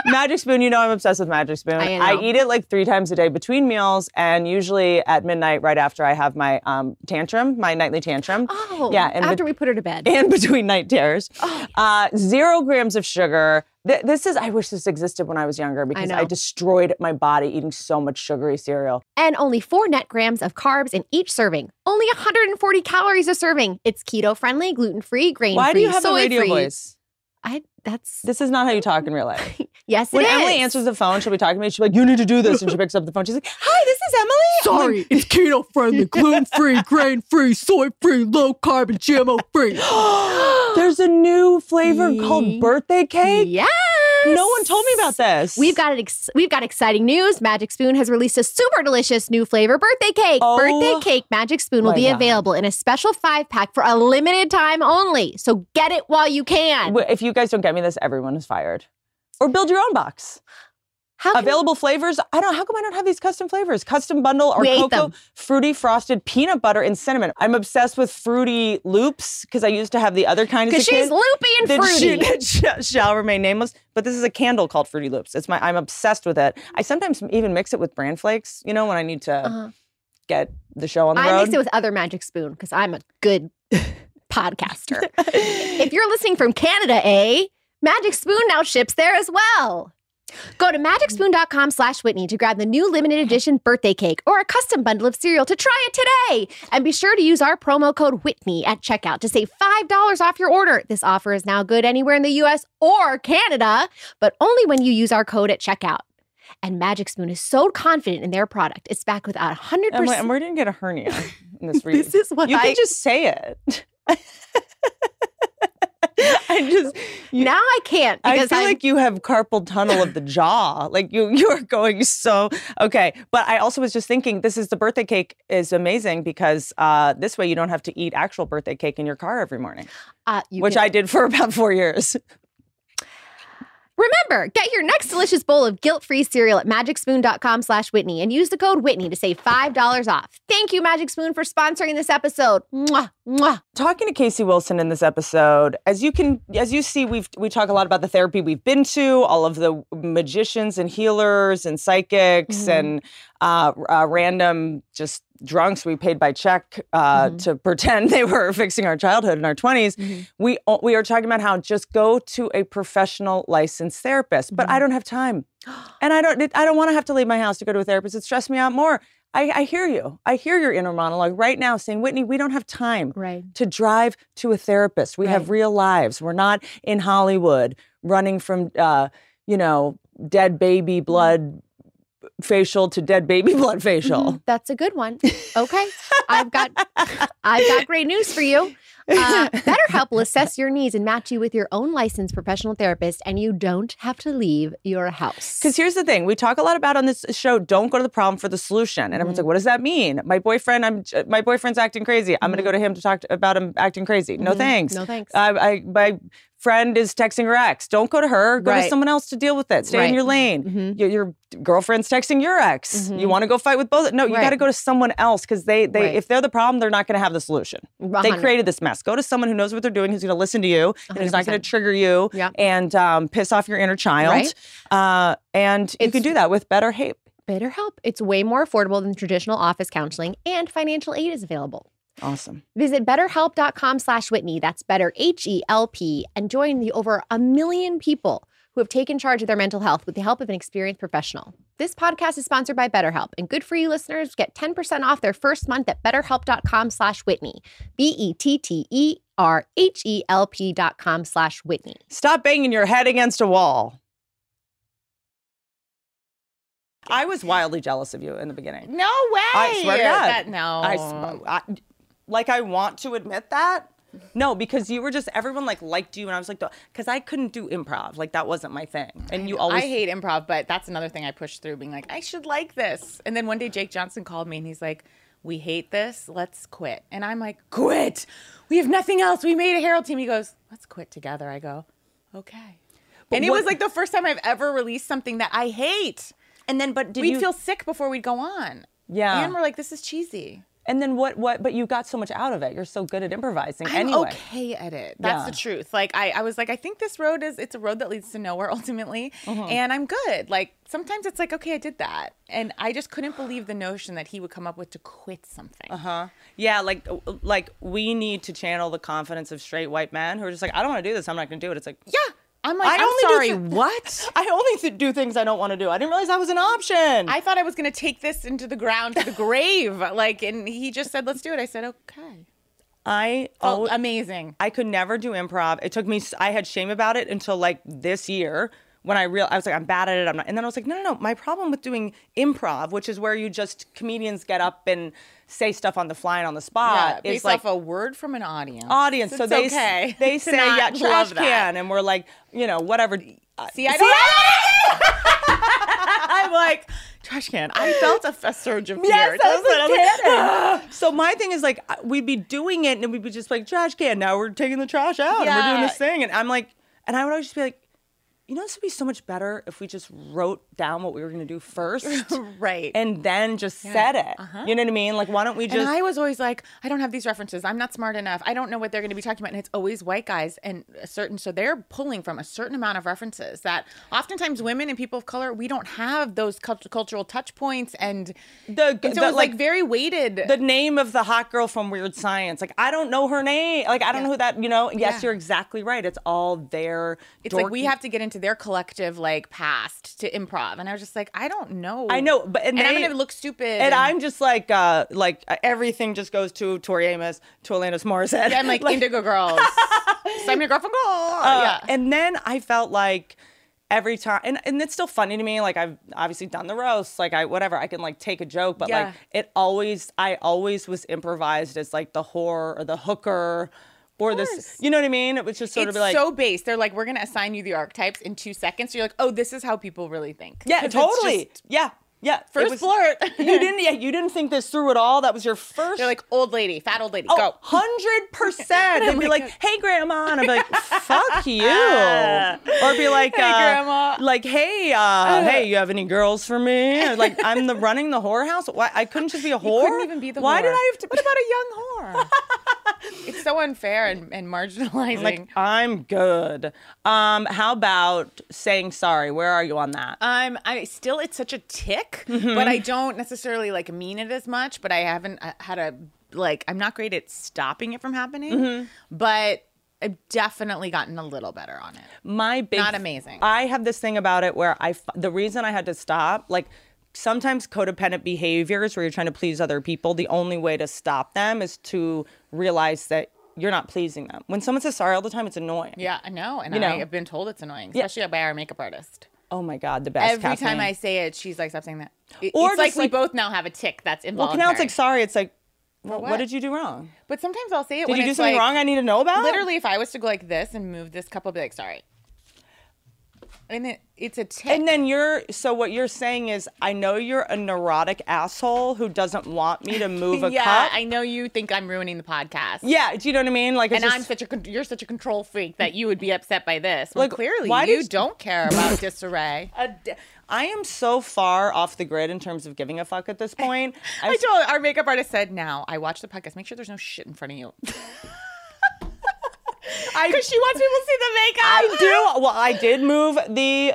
Magic Spoon, you know I'm obsessed with Magic Spoon. I eat it like 3 times a day between meals and usually at midnight right after I have my tantrum, my nightly tantrum. Oh, yeah, and after we put her to bed. And between night tears. Oh. 0 grams of sugar. This is, I wish this existed when I was younger because I destroyed my body eating so much sugary cereal. And only 4 net grams of carbs in each serving. Only 140 calories a serving. It's keto-friendly, gluten-free, grain-free, soy-free. Why do you have a radio voice? This is not how you talk in real life. Yes, when it is. When Emily answers the phone, she'll be talking to me. She'll be like, you need to do this. And she picks up the phone. She's like, hi, this is Emily. Sorry, like, it's keto-friendly, gluten-free, grain-free, soy-free, low-carb, and GMO-free. There's a new flavor called birthday cake. Yes. No one told me about this. We've got exciting news. Magic Spoon has released a super delicious new flavor, birthday cake. Oh, birthday cake Magic Spoon will be available in a special 5-pack for a limited time only. So get it while you can. If you guys don't get me this, everyone is fired. Or build your own box. Available flavors. I don't. How come I don't have these custom flavors? Custom bundle or cocoa, fruity, frosted, peanut butter, and cinnamon. I'm obsessed with fruity loops because I used to have the other kind. Because she's loopy and fruity. That shall remain nameless. But this is a candle called Fruity Loops. I'm obsessed with it. I sometimes even mix it with bran flakes. You know when I need to get the show on the road. I mix it with other Magic Spoon because I'm a good podcaster. If you're listening from Canada, Magic Spoon now ships there as well. Go to magicspoon.com/Whitney to grab the new limited edition birthday cake or a custom bundle of cereal to try it today. And be sure to use our promo code Whitney at checkout to save $5 off your order. This offer is now good anywhere in the U.S. or Canada, but only when you use our code at checkout. And Magic Spoon is so confident in their product, it's back with 100%. And we're going to get a hernia in this read. This is what you can just say it. Now I can't. Because I feel like you have carpal tunnel of the jaw. Like you're going so, okay. But I also was just thinking, the birthday cake is amazing because this way you don't have to eat actual birthday cake in your car every morning, which I did for about 4 years. Remember, get your next delicious bowl of guilt-free cereal at magicspoon.com/Whitney and use the code Whitney to save $5 off. Thank you, Magic Spoon, for sponsoring this episode. Mwah, mwah. Talking to Casey Wilson in this episode, as you see, we talk a lot about the therapy we've been to, all of the magicians and healers and psychics and random just drunks we paid by check to pretend they were fixing our childhood in our 20s. Mm-hmm. We are talking about how just go to a professional licensed therapist. Mm-hmm. But I don't have time. And I don't want to have to leave my house to go to a therapist. It stressed me out more. I hear you. I hear your inner monologue right now saying, Whitney, we don't have time to drive to a therapist. We have real lives. We're not in Hollywood running from, dead baby blood facial to dead baby blood facial. Mm-hmm. That's a good one. Okay. I've got great news for you. BetterHelp will assess your needs and match you with your own licensed professional therapist, and you don't have to leave your house. Because here's the thing. We talk a lot about on this show, don't go to the problem for the solution. And everyone's like, what does that mean? My boyfriend's acting crazy. I'm going to go to him to talk about him acting crazy. No thanks. No thanks. My friend is texting her ex. Don't go to her. Go to someone else to deal with it. Stay in your lane. Mm-hmm. Your girlfriend's texting your ex. Mm-hmm. You want to go fight with both? No, you got to go to someone else because they if they're the problem, they're not going to have the solution. 100. They created this mess. Go to someone who knows what they're doing, who's going to listen to you, and who's not going to trigger you and piss off your inner child. Right? You can do that with BetterHelp. BetterHelp. It's way more affordable than traditional office counseling, and financial aid is available. Awesome. Visit BetterHelp.com/Whitney. That's better HELP, and join the over 1 million people who have taken charge of their mental health with the help of an experienced professional. This podcast is sponsored by BetterHelp, and Good For You listeners get 10% off their first month at BetterHelp.com/Whitney. BetterHelp.com/Whitney. Stop banging your head against a wall. I was wildly jealous of you in the beginning. No way. I swear to God. I want to admit that. No, because you were just, everyone liked you, and I was like, because I couldn't do improv. That wasn't my thing. And you always. I hate improv, but that's another thing I pushed through, being like, I should like this. And then one day Jake Johnson called me and he's like, we hate this. Let's quit. And I'm like, quit. We have nothing else. We made a Herald team. He goes, let's quit together. I go, okay. And it was the first time I've ever released something that I hate. And then, we'd feel sick before we'd go on. Yeah. And we're like, this is cheesy. And then but you got so much out of it. You're so good at improvising anyway. I'm okay at it. That's the truth. I was like, I think this road it's a road that leads to nowhere ultimately. Mm-hmm. And I'm good. Sometimes it's like, okay, I did that. And I just couldn't believe the notion that he would come up with to quit something. Uh-huh. Yeah, we need to channel the confidence of straight white men who are just like, I don't want to do this. I'm not going to do it. It's like, yeah. I'm like, what? I only do things I don't want to do. I didn't realize that was an option. I thought I was going to take this into the ground, to the grave. And he just said, let's do it. I said, okay. I felt amazing. I could never do improv. It took me, I had shame about it until this year when I realized, I was like, I'm bad at it. I'm not. And then I was like, no. My problem with doing improv, which is where you just, comedians get up and say stuff on the fly and on the spot. Yeah, based off a word from an audience. So they they say, yeah, trash can. And we're like, whatever. I'm like, trash can. I felt a surge of fear. Yes, I was like, so my thing is we'd be doing it and we'd be just like, trash can. Now we're taking the trash out and we're doing this thing. And I'm like, and I would always just be like, this would be so much better if we just wrote down what we were going to do first. Right. And then just said it. Uh-huh. You know what I mean? Why don't we just... And I was always like, I don't have these references. I'm not smart enough. I don't know what they're going to be talking about. And it's always white guys. So they're pulling from a certain amount of references that oftentimes women and people of color, we don't have those cultural touch points. And so it's very weighted. The name of the hot girl from Weird Science. I don't know her name. I don't know who that, Yes, you're exactly right. It's all there. It's dorky. We have to get into their collective past to improv, and I was just like, I don't know. I know, but and I'm gonna look stupid. And I'm just everything just goes to Tori Amos, to Alanis Morissette. Yeah, I'm Indigo Girls. So I'm your girl from Gold. And then I felt like every time, and it's still funny to me. I've obviously done the roast. I can take a joke, but I always was improvised as the whore or the hooker. Or this, you know what I mean? It was just sort of so based. They're like, we're going to assign you the archetypes in 2 seconds. So you're like, oh, this is how people really think. Yeah, totally. Yeah. First flirt. You didn't think this through at all. That was your first. They're like, old lady, fat old lady, go. 100%. They'd be like, hey, Grandma. And I'd be like, fuck you. Or be like, hey, Grandma. Hey, you have any girls for me? Or I'm running the whore house. Why? I couldn't just be a whore? You couldn't even be the whore. Why did I have to? What about a young whore? It's so unfair and marginalizing. I'm good. How about saying sorry? Where are you on that? It's such a tick. Mm-hmm. But I don't necessarily mean it as much, but I haven't had I'm not great at stopping it from happening, mm-hmm. but I've definitely gotten a little better on it. Not amazing. I have this thing about it where the reason I had to stop, sometimes codependent behaviors where you're trying to please other people, the only way to stop them is to realize that you're not pleasing them. When someone says sorry all the time, it's annoying. Yeah, I know. And I have been told it's annoying, especially by our makeup artist. Oh my God, the best. Every time I say it, she's like, stop saying that. Or it's like we both now have a tick that's involuntary. Well, now it's like, sorry. It's like, well, what did you do wrong? But sometimes I'll say it. Did you do something wrong I need to know about? Literally, if I was to go like this and move this cup, I'll be like, sorry. And it's a tick. And then so what you're saying is, I know you're a neurotic asshole who doesn't want me to move a cup. Yeah, I know you think I'm ruining the podcast. Yeah, do you know what I mean? Like, it's you're such a control freak that you would be upset by this. Well, like, clearly you don't care about disarray. I am so far off the grid in terms of giving a fuck at this point. I told our makeup artist said, now I watch the podcast, make sure there's no shit in front of you. Because she wants people to see the makeup. I do. Well, I did move the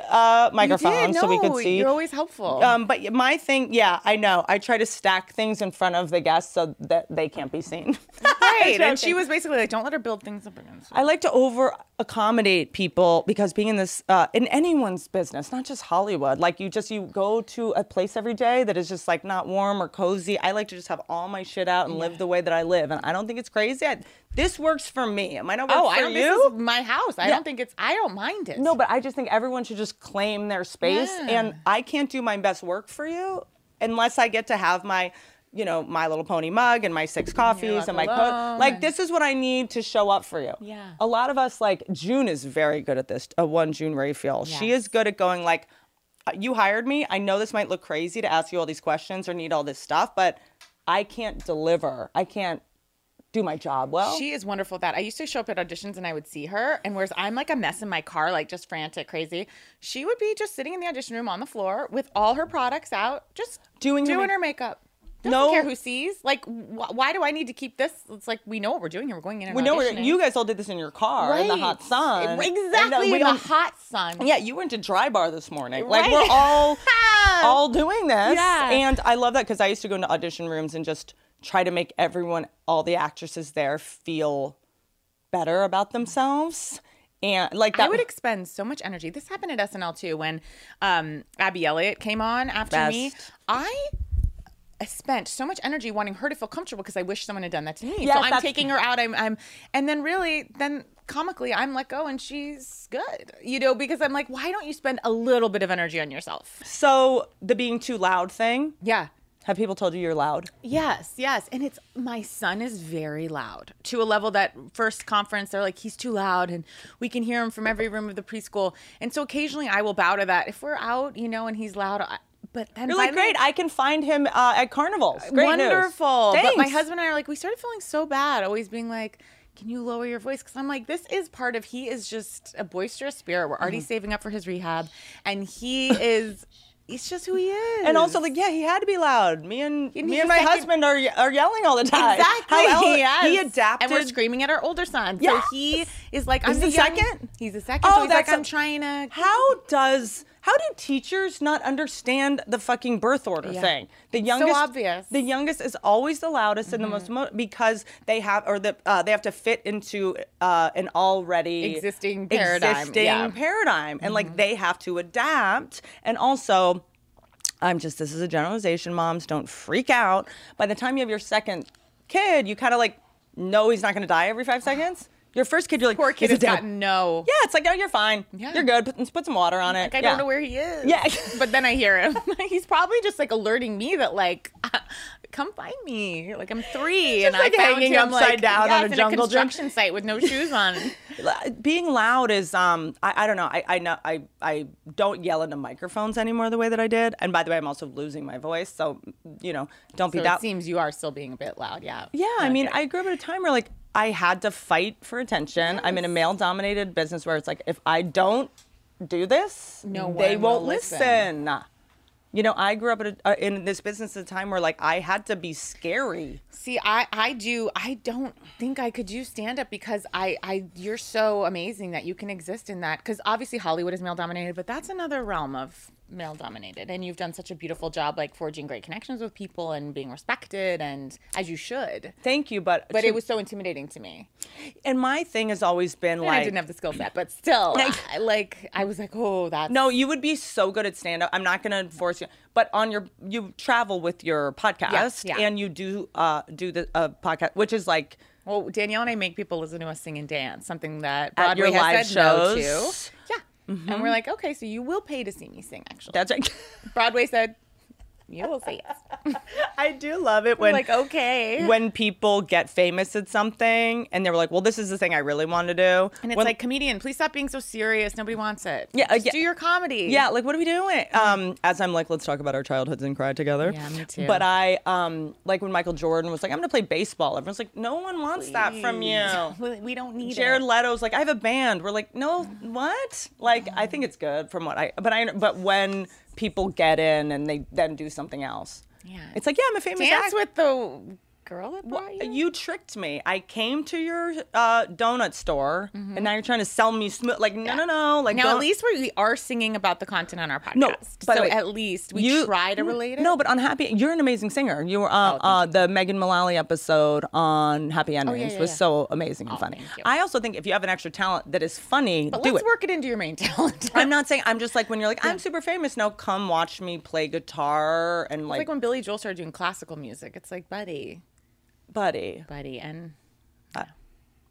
microphone so we could see. You're always helpful. But my thing, yeah, I know. I try to stack things in front of the guests so that they can't be seen. Right. And she was basically like, don't let her build things up against her. I like to over-accommodate people because being in this, in anyone's business, not just Hollywood, like you go to a place every day that is just like not warm or cozy. I like to just have all my shit out and live the way that I live. And I don't think it's crazy. This works for me. It might not work for you. This is my house. I don't think it's, I don't mind it. No, but I just think everyone should just claim their space. Yeah. And I can't do my best work for you unless I get to have my, you know, My Little Pony mug and my 6 coffees and my coat. Like, this is what I need to show up for you. Yeah. A lot of us, like, June is very good at this. June Raphael. Yes. She is good at going like, you hired me. I know this might look crazy to ask you all these questions or need all this stuff, but I can't deliver. I can't do my job well. She is wonderful at that. I used to show up at auditions and I would see her, and whereas I'm like a mess in my car, like just frantic, crazy, she would be just sitting in the audition room on the floor with all her products out, just doing her makeup. Doesn't care who sees. Like, why do I need to keep this? It's like, we know what we're doing here. We're going in and you guys all did this in your car in the hot sun. Exactly, in the hot sun. Yeah, you went to Dry Bar this morning. Right. Like, we're all doing this. Yeah. And I love that because I used to go into audition rooms and just try to make everyone, all the actresses there, feel better about themselves. And like that, I would expend so much energy. This happened at SNL too when Abby Elliott came on after me. I spent so much energy wanting her to feel comfortable because I wish someone had done that to me. Yes, so I'm taking her out. And then really, comically, I'm let go and she's good. You know, because I'm like, why don't you spend a little bit of energy on yourself? So the being too loud thing. Yeah. Have people told you you're loud? Yes, yes. And it's, my son is very loud to a level that first conference, they're like, he's too loud and we can hear him from every room of the preschool. And so occasionally I will bow to that. If we're out, you know, and he's loud, but then you're like, great, I can find him at carnivals. Great Wonderful. News. But my husband and I are like, we started feeling so bad, always being like, can you lower your voice? Because I'm like, this is part of, he is just a boisterous spirit. We're already saving up for his rehab. And he is... It's just who he is. And also, like, yeah, he had to be loud. Me and my husband are yelling all the time. Exactly. He adapted. And we're screaming at our older son. Yes. So he is like, I'm the second. He's the second. Oh, so he's like, I'm trying to. How do teachers not understand the fucking birth order thing? The youngest, so obvious. The youngest is always the loudest and the most because they have they have to fit into an already existing paradigm, and like they have to adapt. And also, this is a generalization. Moms, don't freak out. By the time you have your second kid, you kind of like know he's not going to die every 5 seconds. Your first kid, you're like, poor kid has gotten no. Yeah, it's like, oh, you're fine. Yeah. You're good. Put some water on it. Like, I don't know where he is. Yeah. But then I hear him. He's probably just like alerting me that like, come find me. Like, I'm 3 and like, I found him upside down on a construction site with no shoes on. Being loud is I don't know. I don't yell into microphones anymore the way that I did. And by the way, I'm also losing my voice, so you know, don't be that. It seems you are still being a bit loud. Yeah. Yeah. I mean, I grew up at a time where like, I had to fight for attention. Yes. I'm in a male-dominated business where it's like, if I don't do this, they won't listen. You know, I grew up in this business at a time where, like, I had to be scary. See, I don't think I could do stand-up because you're so amazing that you can exist in that. Because obviously Hollywood is male-dominated, but that's another realm of male-dominated. And you've done such a beautiful job, like, forging great connections with people and being respected, and as you should. Thank you, but it was so intimidating to me. And my thing has always been, like... I didn't have the skill set, but still, I was like, oh, that's... No, you would be so good at stand-up. I'm not going to force but you travel with your podcast and you do do the podcast, which is like, well, Danielle and I make people listen to us sing and dance, something that Broadway has said no to. Yeah, Mm-hmm. And we're like, okay, so you will pay to see me sing, actually. That's right. Broadway said, you will see us. I do love it when, like, okay, when people get famous at something and they're like, well, this is the thing I really want to do. And it's like, comedian, please stop being so serious. Nobody wants it. Yeah, just do your comedy. Yeah, like, what are we doing? As I'm like, let's talk about our childhoods and cry together. Yeah, me too. But I, like when Michael Jordan was like, I'm going to play baseball. Everyone's like, no one wants that from you. We don't need Jared it. Jared Leto's like, I have a band. We're like, no, what? Like, I think it's good from what but when people get in and they then do something else. Yeah. It's like, yeah, I'm a famous actor. Dance with the girl that brought you? You tricked me. I came to your donut store, mm-hmm. and now you're trying to sell me smooth. Like, no. Like, now, at least we are singing about the content on our podcast. No, so way, at least we try to relate it. No, but on Happy, you're an amazing singer. You were on the Megan Mullally episode on Happy Endings was so amazing and funny. I also think if you have an extra talent that is funny, but let's work it into your main talent. I'm not saying, I'm just like, when you're like, I'm super famous now, come watch me play guitar. And it's like when Billy Joel started doing classical music. It's like, buddy, and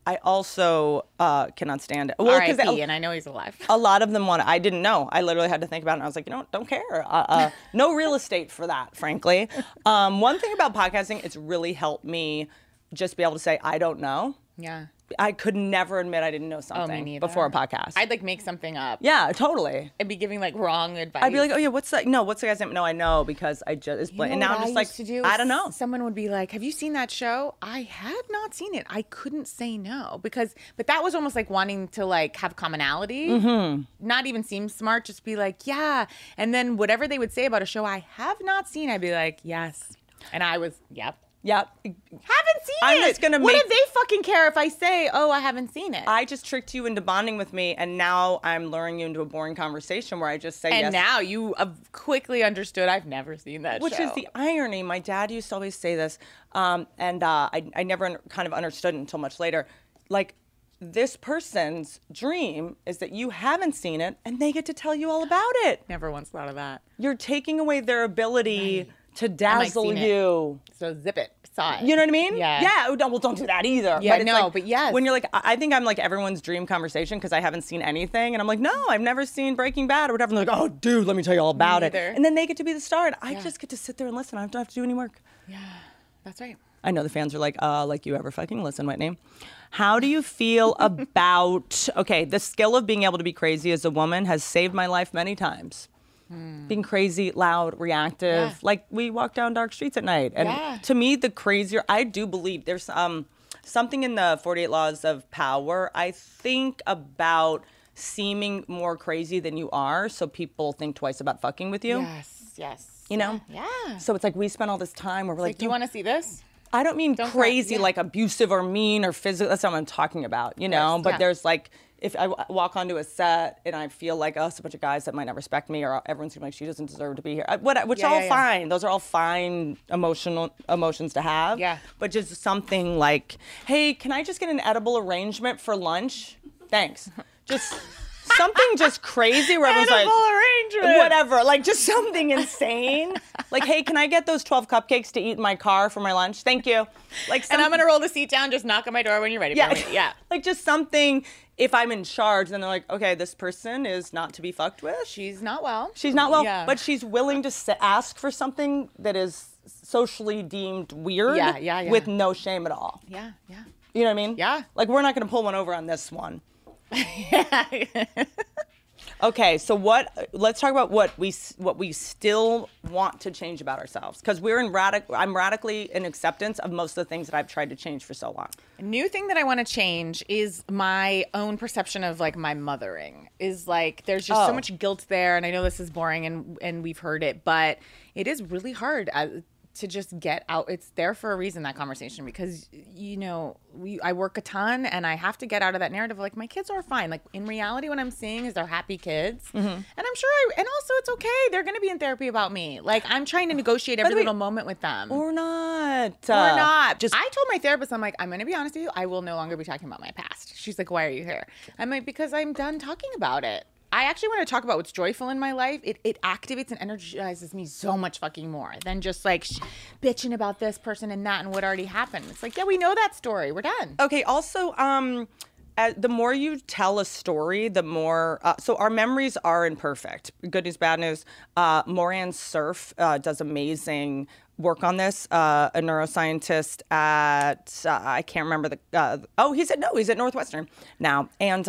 I also cannot stand it. Well, R.I.P. And I know he's alive. A lot of them want to, I didn't know. I literally had to think about it, and I was like, you know what, don't care. No real estate for that, frankly. One thing about podcasting, it's really helped me just be able to say, I don't know. Yeah. I could never admit I didn't know something before a podcast. I'd like make something up. Yeah, totally. I'd be giving like wrong advice. I'd be like, oh yeah, what's that? No, what's the guy's name? No, I know because I just. And now I'm just like, I don't know. Someone would be like, have you seen that show? I had not seen it. I couldn't say no because, but that was almost like wanting to like have commonality, mm-hmm. not even seem smart, just be like, yeah. And then whatever they would say about a show I have not seen, I'd be like, yes. And I was, yep. Yeah, haven't seen I'm it. Just gonna what do they fucking care if I say, oh, I haven't seen it? I just tricked you into bonding with me, and now I'm luring you into a boring conversation where I just say yes. And now you quickly understood I've never seen that show. Which is the irony. My dad used to always say this, I never kind of understood it until much later. Like, this person's dream is that you haven't seen it, and they get to tell you all about it. Never once thought of that. You're taking away their ability to dazzle you. So zip it. Saw it. You know what I mean? Yeah. Yeah. Well, don't do that either. Yeah, but it's like, but yes. When you're like, I think I'm like everyone's dream conversation because I haven't seen anything. And I'm like, no, I've never seen Breaking Bad or whatever. And they're like, oh, dude, let me tell you all about it. And then they get to be the star. And I just get to sit there and listen. I don't have to do any work. Yeah, that's right. I know the fans are like you ever fucking listen, Whitney. How do you feel about, okay, the skill of being able to be crazy as a woman has saved my life many times. Being crazy, loud, reactive. Yeah. Like, we walk down dark streets at night. And to me, the crazier, I do believe there's something in the 48 Laws of Power, I think, about seeming more crazy than you are so people think twice about fucking with you. Yes. You know? Yeah. So it's like we spend all this time where we're like, do you want to see this? I don't mean crazy like abusive or mean or physical. That's not what I'm talking about, you know? But there's like... If I walk onto a set and I feel like, oh, it's a bunch of guys that might not respect me or everyone's going to be like, she doesn't deserve to be here, which is all fine. Those are all fine emotions to have. Yeah. But just something like, hey, can I just get an edible arrangement for lunch? Thanks. Just something just crazy where everyone's like, arrangement. Whatever. Like just something insane. Like, hey, can I get those 12 cupcakes to eat in my car for my lunch? Thank you. Like, and I'm going to roll the seat down, just knock on my door when you're ready. Yeah. Like just something... If I'm in charge, then they're like, okay, this person is not to be fucked with. She's not well, but she's willing to ask for something that is socially deemed weird with no shame at all. Yeah. You know what I mean? Yeah. Like, we're not going to pull one over on this one. Okay, so let's talk about what we still want to change about ourselves, because I'm radically in acceptance of most of the things that I've tried to change for so long. A new thing that I want to change is my own perception of like my mothering. Is like there's just so much guilt there, and I know this is boring and we've heard it, but it is really hard to just get out. It's there for a reason, that conversation, because, you know, I work a ton and I have to get out of that narrative of like, my kids are fine. Like, in reality, what I'm seeing is they're happy kids. Mm-hmm. And I'm sure and also it's okay. They're going to be in therapy about me. Like, I'm trying to negotiate every little moment with them. Or not. Just, I told my therapist, I'm like, I'm going to be honest with you, I will no longer be talking about my past. She's like, why are you here? I'm like, because I'm done talking about it. I actually want to talk about what's joyful in my life. It activates and energizes me so much fucking more than just like bitching about this person and that and what already happened. It's like, yeah, we know that story. We're done. Okay. Also, the more you tell a story, the more, so our memories are imperfect. Good news, bad news. Moran Cerf does amazing work on this, a neuroscientist at, I can't remember the, oh, he's at Northwestern now. And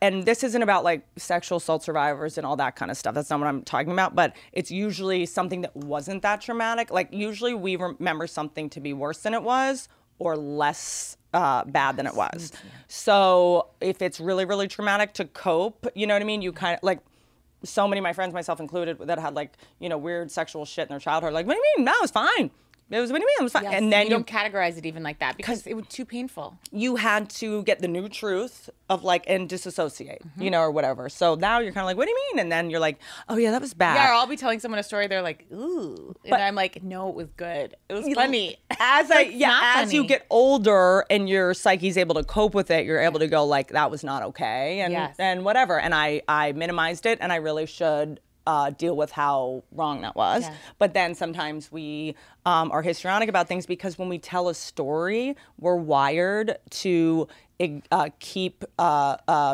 and this isn't about like sexual assault survivors and all that kind of stuff. That's not what I'm talking about, but it's usually something that wasn't that traumatic. Like usually we remember something to be worse than it was or less bad than it was. So if it's really, really traumatic to cope, you know what I mean? You kind of like, so many of my friends, myself included, that had like, you know, weird sexual shit in their childhood. Like, what do you mean? No, it was fine. It was, what do you mean? It was fine. Yes, and then you don't categorize it even like that because it was too painful. You had to get the new truth of like, and disassociate, you know, or whatever. So now you're kind of like, what do you mean? And then you're like, oh yeah, that was bad. Yeah, or I'll be telling someone a story. They're like, ooh. But, and I'm like, no, it was good. It was funny. As I, as you get older and your psyche's able to cope with it, you're able to go like, that was not okay. And, and whatever. And I minimized it and I really should deal with how wrong that was. But then sometimes we are histrionic about things because when we tell a story, we're wired to keep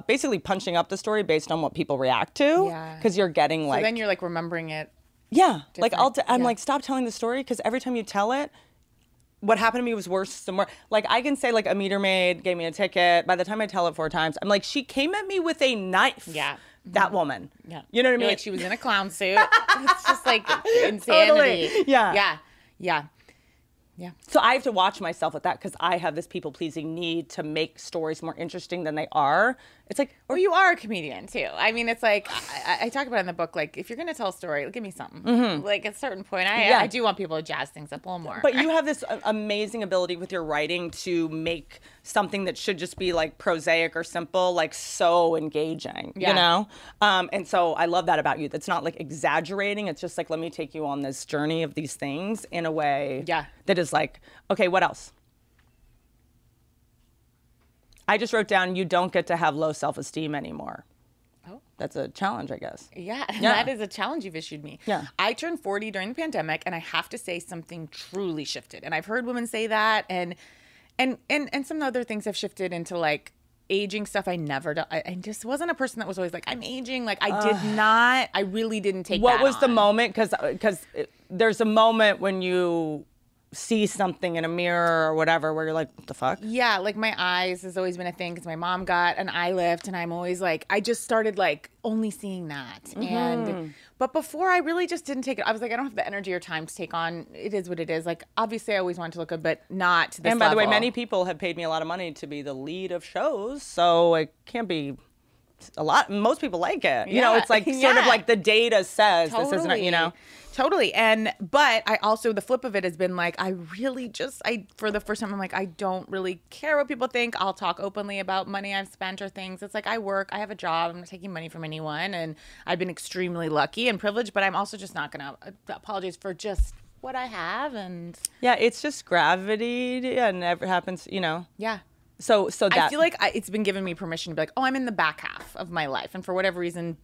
basically punching up the story based on what people react to. Because you're getting like... So then you're like remembering it. Like I'm like, stop telling the story because every time you tell it, what happened to me was worse than worse. Like I can say like a meter maid gave me a ticket. By the time I tell it 4 times, I'm like, she came at me with a knife. That woman. You know what I mean? Like she was in a clown suit. It's just like insanity. Yeah. So I have to watch myself with that because I have this people-pleasing need to make stories more interesting than they are. It's like, or you are a comedian too. I mean, it's like, I talk about it in the book, like if you're going to tell a story, give me something. Like at a certain point, I do want people to jazz things up a little more. But you have this amazing ability with your writing to make something that should just be like prosaic or simple, like so engaging, you know? And so I love that about you. That's not like exaggerating. It's just like, let me take you on this journey of these things in a way that is like, okay, what else? I just wrote down, you don't get to have low self-esteem anymore. Oh. That's a challenge, I guess. Yeah, that is a challenge you've issued me. I turned 40 during the pandemic, and I have to say something truly shifted. And I've heard women say that, and some other things have shifted into like aging stuff. I just wasn't a person that was always like, I'm aging. Like I did not, I really didn't take that on. What was the moment? Because there's a moment when you... see something in a mirror or whatever where you're like, what the fuck? Yeah, like my eyes has always been a thing because my mom got an eye lift and I'm always like, I just started like only seeing that. But before I really just didn't take it. I was like, I don't have the energy or time to take on. It is what it is. Like, obviously I always wanted to look good, but not to this level. And by the way, many people have paid me a lot of money to be the lead of shows, so it can't be a lot. Most people like it. You know, it's like sort of like the data says this isn't, you know? Totally. And, but I also, the flip of it has been like, I really just, for the first time, I'm like, I don't really care what people think. I'll talk openly about money I've spent or things. It's like, I work, I have a job, I'm not taking money from anyone. And I've been extremely lucky and privileged, but I'm also just not going to apologize for just what I have. And yeah, it's just gravity and it happens, you know? So that. I feel like it's been giving me permission to be like, oh, I'm in the back half of my life. And for whatever reason,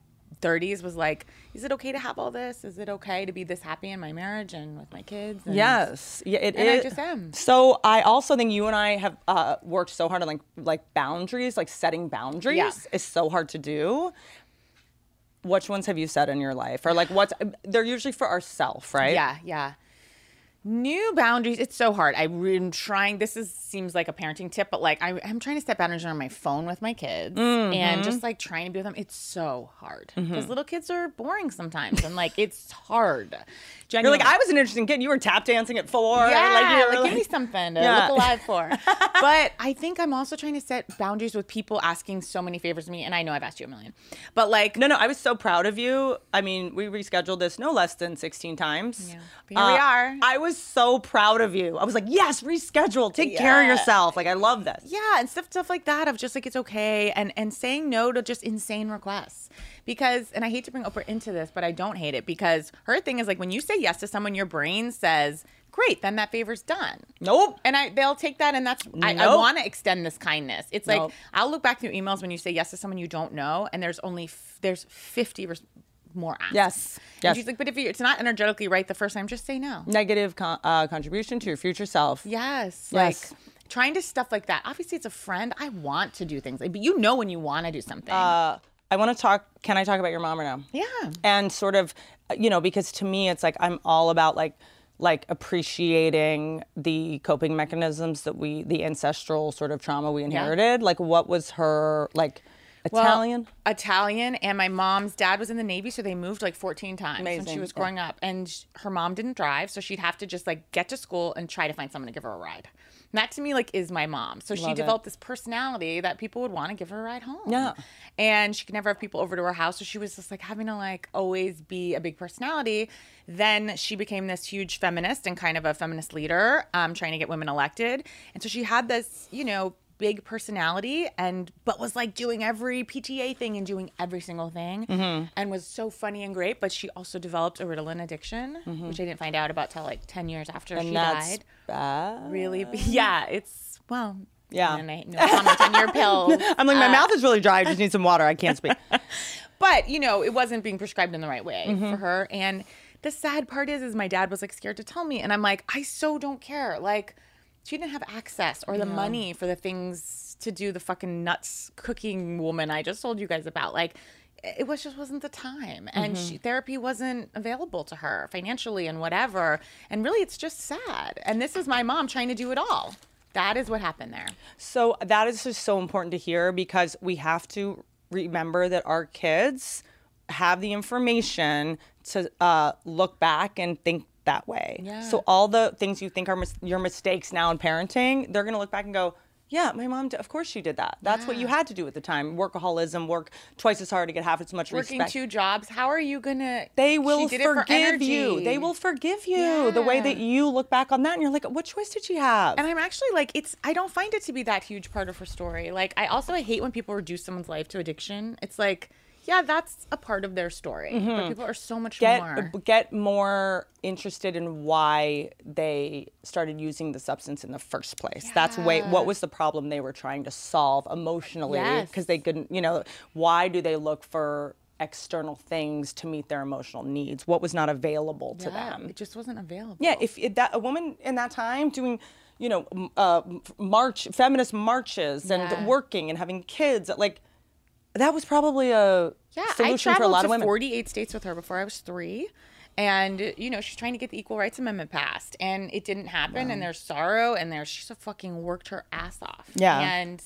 30s was like, is it okay to have all this? Is it okay to be this happy in my marriage and with my kids? And, yes, it is. I just am. So I also think you and I have worked so hard on like boundaries, like setting boundaries is so hard to do. Which ones have you set in your life? Or like what's, they're usually for ourselves, right? Yeah. New boundaries, it's so hard. I'm trying, seems like a parenting tip, but like I'm trying to set boundaries around my phone with my kids and just like trying to be with them. It's so hard because little kids are boring sometimes and like it's hard. Genuinely. You're like, I was an interesting kid. You were tap dancing at 4. Yeah, like, give me something to look alive for. But I think I'm also trying to set boundaries with people asking so many favors of me. And I know I've asked you a million, but like. No, I was so proud of you. I mean, we rescheduled this no less than 16 times. Yeah. But here we are. I was so proud of you. I was like, yes, reschedule. Take care of yourself. Like, I love this. Yeah, and stuff like that of just like, it's okay. And saying no to just insane requests. Because, and I hate to bring Oprah into this, but I don't hate it because her thing is like, when you say yes to someone, your brain says, great, then that favor's done. Nope. And they'll take that and that's, I want to extend this kindness. It's like, I'll look back through emails when you say yes to someone you don't know and there's only, there's 50 more asks. Yes. And she's like, but if it's not energetically right the first time, just say no. Negative contribution to your future self. Yes. Like, trying to stuff like that. Obviously, it's a friend. I want to do things. But you know when you want to do something. I want to talk. Can I talk about your mom or no? Yeah. And sort of, you know, because to me, it's like I'm all about like appreciating the coping mechanisms that we, the ancestral sort of trauma we inherited. Yeah. Like, what was her, like, Italian? Well, Italian, and my mom's dad was in the Navy, so they moved like 14 times when she was growing up. And her mom didn't drive, so she'd have to just like get to school and try to find someone to give her a ride. And that to me like is my mom. So she developed this personality that people would want to give her a ride home. Yeah. And she could never have people over to her house, so she was just like having to like always be a big personality. Then she became this huge feminist and kind of a feminist leader, trying to get women elected. And so she had this, you know, big personality, and but was like doing every PTA thing and doing every single thing, and was so funny and great. But she also developed a Ritalin addiction, which I didn't find out about till like 10 years after she died. Bad. Really? Yeah, it's, well, yeah. And I, no, it's on a 10-year pill. I'm like, my mouth is really dry. I just need some water. I can't speak. But, you know, it wasn't being prescribed in the right way for her. And the sad part is my dad was like scared to tell me. And I'm like, I so don't care. Like, she didn't have access or the money for the things to do the fucking nuts cooking woman I just told you guys about. Like, it was just wasn't the time. And therapy wasn't available to her financially and whatever. And really, it's just sad. And this is my mom trying to do it all. That is what happened there. So that is just so important to hear, because we have to remember that our kids have the information to look back and think that way. Yeah. So all the things you think are your mistakes now in parenting, they're going to look back and go, yeah, my mom, of course she did that. That's what you had to do at the time. Workaholism, work twice as hard to get half as much respect. Working two jobs, how are you going to... They will forgive you. They will forgive you the way that you look back on that and you're like, what choice did she have? And I'm actually like, I don't find it to be that huge part of her story. Like, I hate when people reduce someone's life to addiction. It's like... Yeah, that's a part of their story. But people are so much more. Get more interested in why they started using the substance in the first place. Yeah. That's what was the problem they were trying to solve emotionally? Because they couldn't, you know, why do they look for external things to meet their emotional needs? What was not available to them? It just wasn't available. Yeah, a woman in that time doing, you know, feminist marches and working and having kids, like, that was probably a solution for a lot of women. I traveled to 48 states with her before I was 3. And, you know, she's trying to get the Equal Rights Amendment passed. And it didn't happen. Wow. And there's sorrow. And she's fucking worked her ass off. Yeah. And,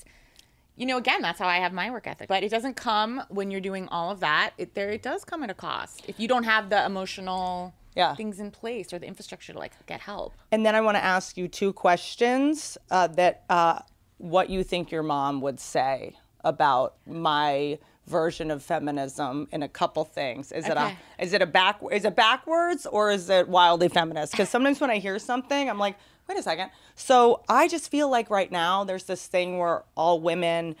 you know, again, that's how I have my work ethic. But it doesn't come when you're doing all of that. It does come at a cost. If you don't have the emotional... Yeah. Things in place or the infrastructure to, like, get help. And then I want to ask you 2 questions what you think your mom would say about my version of feminism in a couple things. Is it backwards or is it wildly feminist? Because sometimes when I hear something, I'm like, wait a second. So I just feel like right now there's this thing where all women,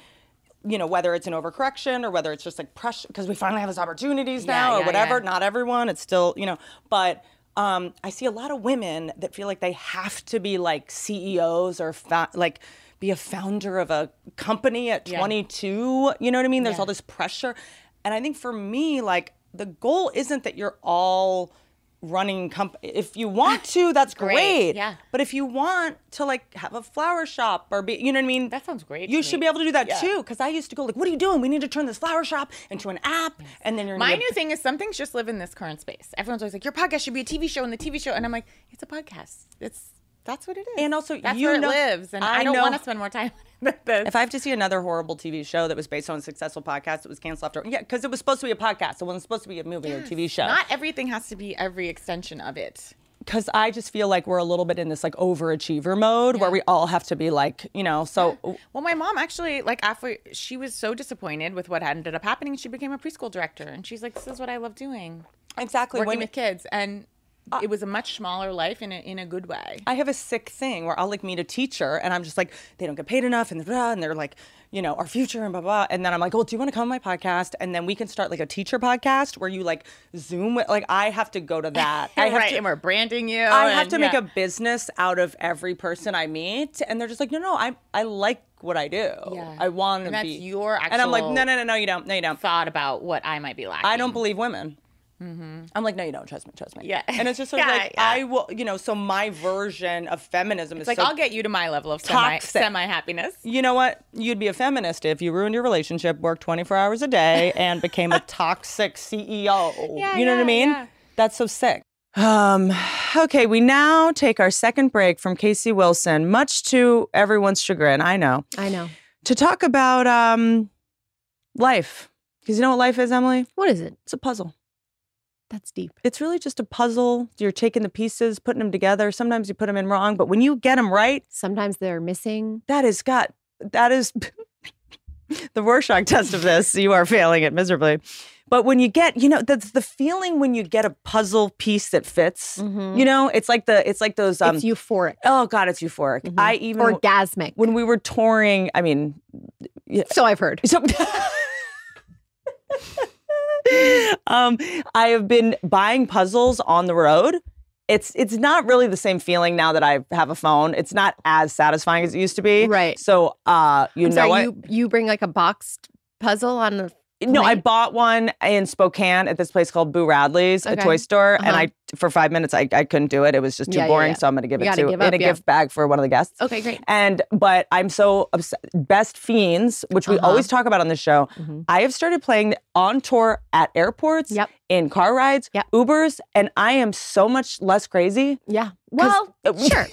you know, whether it's an overcorrection or whether it's just like pressure, because we finally have these opportunities now or whatever. Yeah. Not everyone. It's still, you know, but. I see a lot of women that feel like they have to be like CEOs or be a founder of a company at 22. You know what I mean? There's all this pressure. And I think for me, like, the goal isn't that you're all running company. If you want to, that's great. Yeah. But if you want to like have a flower shop or be, you know what I mean? That sounds great. You should be able to do that too. Cause I used to go like, what are you doing? We need to turn this flower shop into an app. And then my new thing is some things just live in this current space. Everyone's always like, your podcast should be a TV show and the TV show. And I'm like, it's a podcast. That's what it is. And also, that's where it lives. And I don't want to spend more time on this. If I have to see another horrible TV show that was based on a successful podcast that was canceled after... Yeah, because it was supposed to be a podcast. It wasn't supposed to be a movie or a TV show. Not everything has to be every extension of it. Because I just feel like we're a little bit in this, like, overachiever mode where we all have to be, like, you know, so... Yeah. Well, my mom actually, like, after she was so disappointed with what ended up happening, she became a preschool director. And she's like, this is what I love doing. Exactly. Working with kids. And... it was a much smaller life in a good way. I have a sick thing where I'll like meet a teacher and I'm just like, they don't get paid enough and they're like, you know, our future and blah, blah. And then I'm like, oh, do you want to come on my podcast? And then we can start like a teacher podcast where you like Zoom with, like, I have to go to that. I have to, and we're branding you. I have to make a business out of every person I meet. And they're just like, no, I like what I do. Yeah. I want to be. That's your actual. And I'm like, no, you don't. Thought about what I might be lacking. I don't believe women. Mm-hmm. I'm like, no, you don't. Trust me. Yeah. And it's just sort of I will, you know, so my version of feminism is like, so I'll get you to my level of semi-happiness. You know what? You'd be a feminist if you ruined your relationship, worked 24 hours a day, and became a toxic CEO. Yeah, you know what I mean? Yeah. That's so sick. Okay, we now take our second break from Casey Wilson, much to everyone's chagrin, I know, to talk about life. Because you know what life is, Emily? What is it? It's a puzzle. That's deep. It's really just a puzzle. You're taking the pieces, putting them together. Sometimes you put them in wrong, but when you get them right, sometimes they're missing. That is the Rorschach test of this. You are failing it miserably. But when you get, you know, that's the feeling when you get a puzzle piece that fits. Mm-hmm. You know, it's like those. It's euphoric. Oh God, it's euphoric. Mm-hmm. I even orgasmic. When we were touring, I mean, yeah. So I've heard. So. I have been buying puzzles on the road. It's not really the same feeling now that I have a phone. It's not as satisfying as it used to be. Right. So, I'm sorry, you bring like a boxed puzzle on the plane? No, I bought one in Spokane at this place called Boo Radley's, a toy store. Uh-huh. And for 5 minutes, I couldn't do it. It was just too boring. Yeah. So I'm going to give it in a gift bag for one of the guests. Okay, great. But I'm so obsessed. Best Fiends, which we always talk about on the show. Mm-hmm. I have started playing on tour at airports, in car rides, Ubers, and I am so much less crazy. Yeah. Well, sure.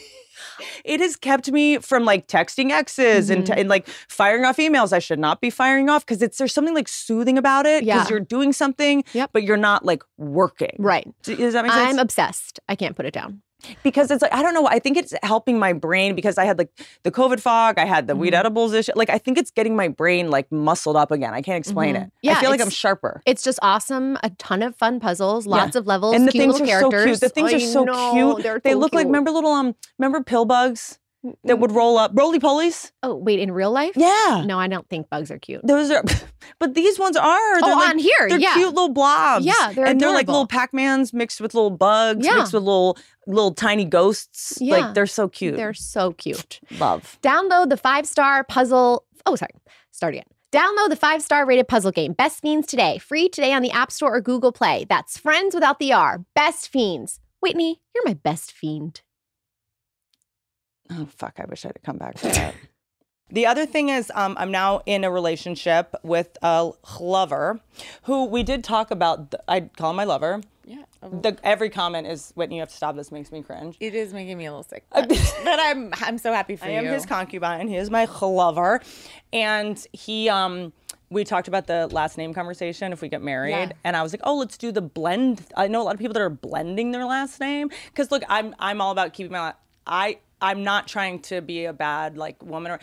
It has kept me from like texting exes and like firing off emails I should not be firing off, because there's something like soothing about it, because you're doing something, but you're not like working. Right. Does that make sense? I'm obsessed. I can't put it down. Because it's like, I don't know, I think it's helping my brain, because I had like the COVID fog, I had the weed edibles issue. Like, I think it's getting my brain like muscled up again. I can't explain it. Yeah, I feel like I'm sharper. It's just awesome. A ton of fun puzzles, lots of levels, and the cute things are characters. So cute. The things are so cute. They look like, remember little, remember pill bugs that would roll up? Roly-polies? Oh, wait, in real life? Yeah. No, I don't think bugs are cute. Those are, but these ones are. They're on here, they're cute little blobs. Yeah, they're adorable. They're like little Pac-Mans mixed with little bugs, mixed with little tiny ghosts. Yeah. Like, they're so cute. They're so cute. Love. Download the 5-star puzzle. Oh, sorry. Start again. Download the 5-star rated puzzle game, Best Fiends, today. Free today on the App Store or Google Play. That's friends without the R. Best Fiends. Whitney, you're my best fiend. Oh, fuck. I wish I had come back to that. The other thing is, I'm now in a relationship with a lover who we did talk about. I'd call him my lover. Yeah. Every comment is, Whitney, you have to stop. This makes me cringe. It is making me a little sick. But I'm so happy for you. I am his concubine. He is my lover. And he... We talked about the last name conversation, if we get married. Yeah. And I was like, oh, let's do the blend. I know a lot of people that are blending their last name. Because, look, I'm all about keeping my... I'm not trying to be a bad, like, woman.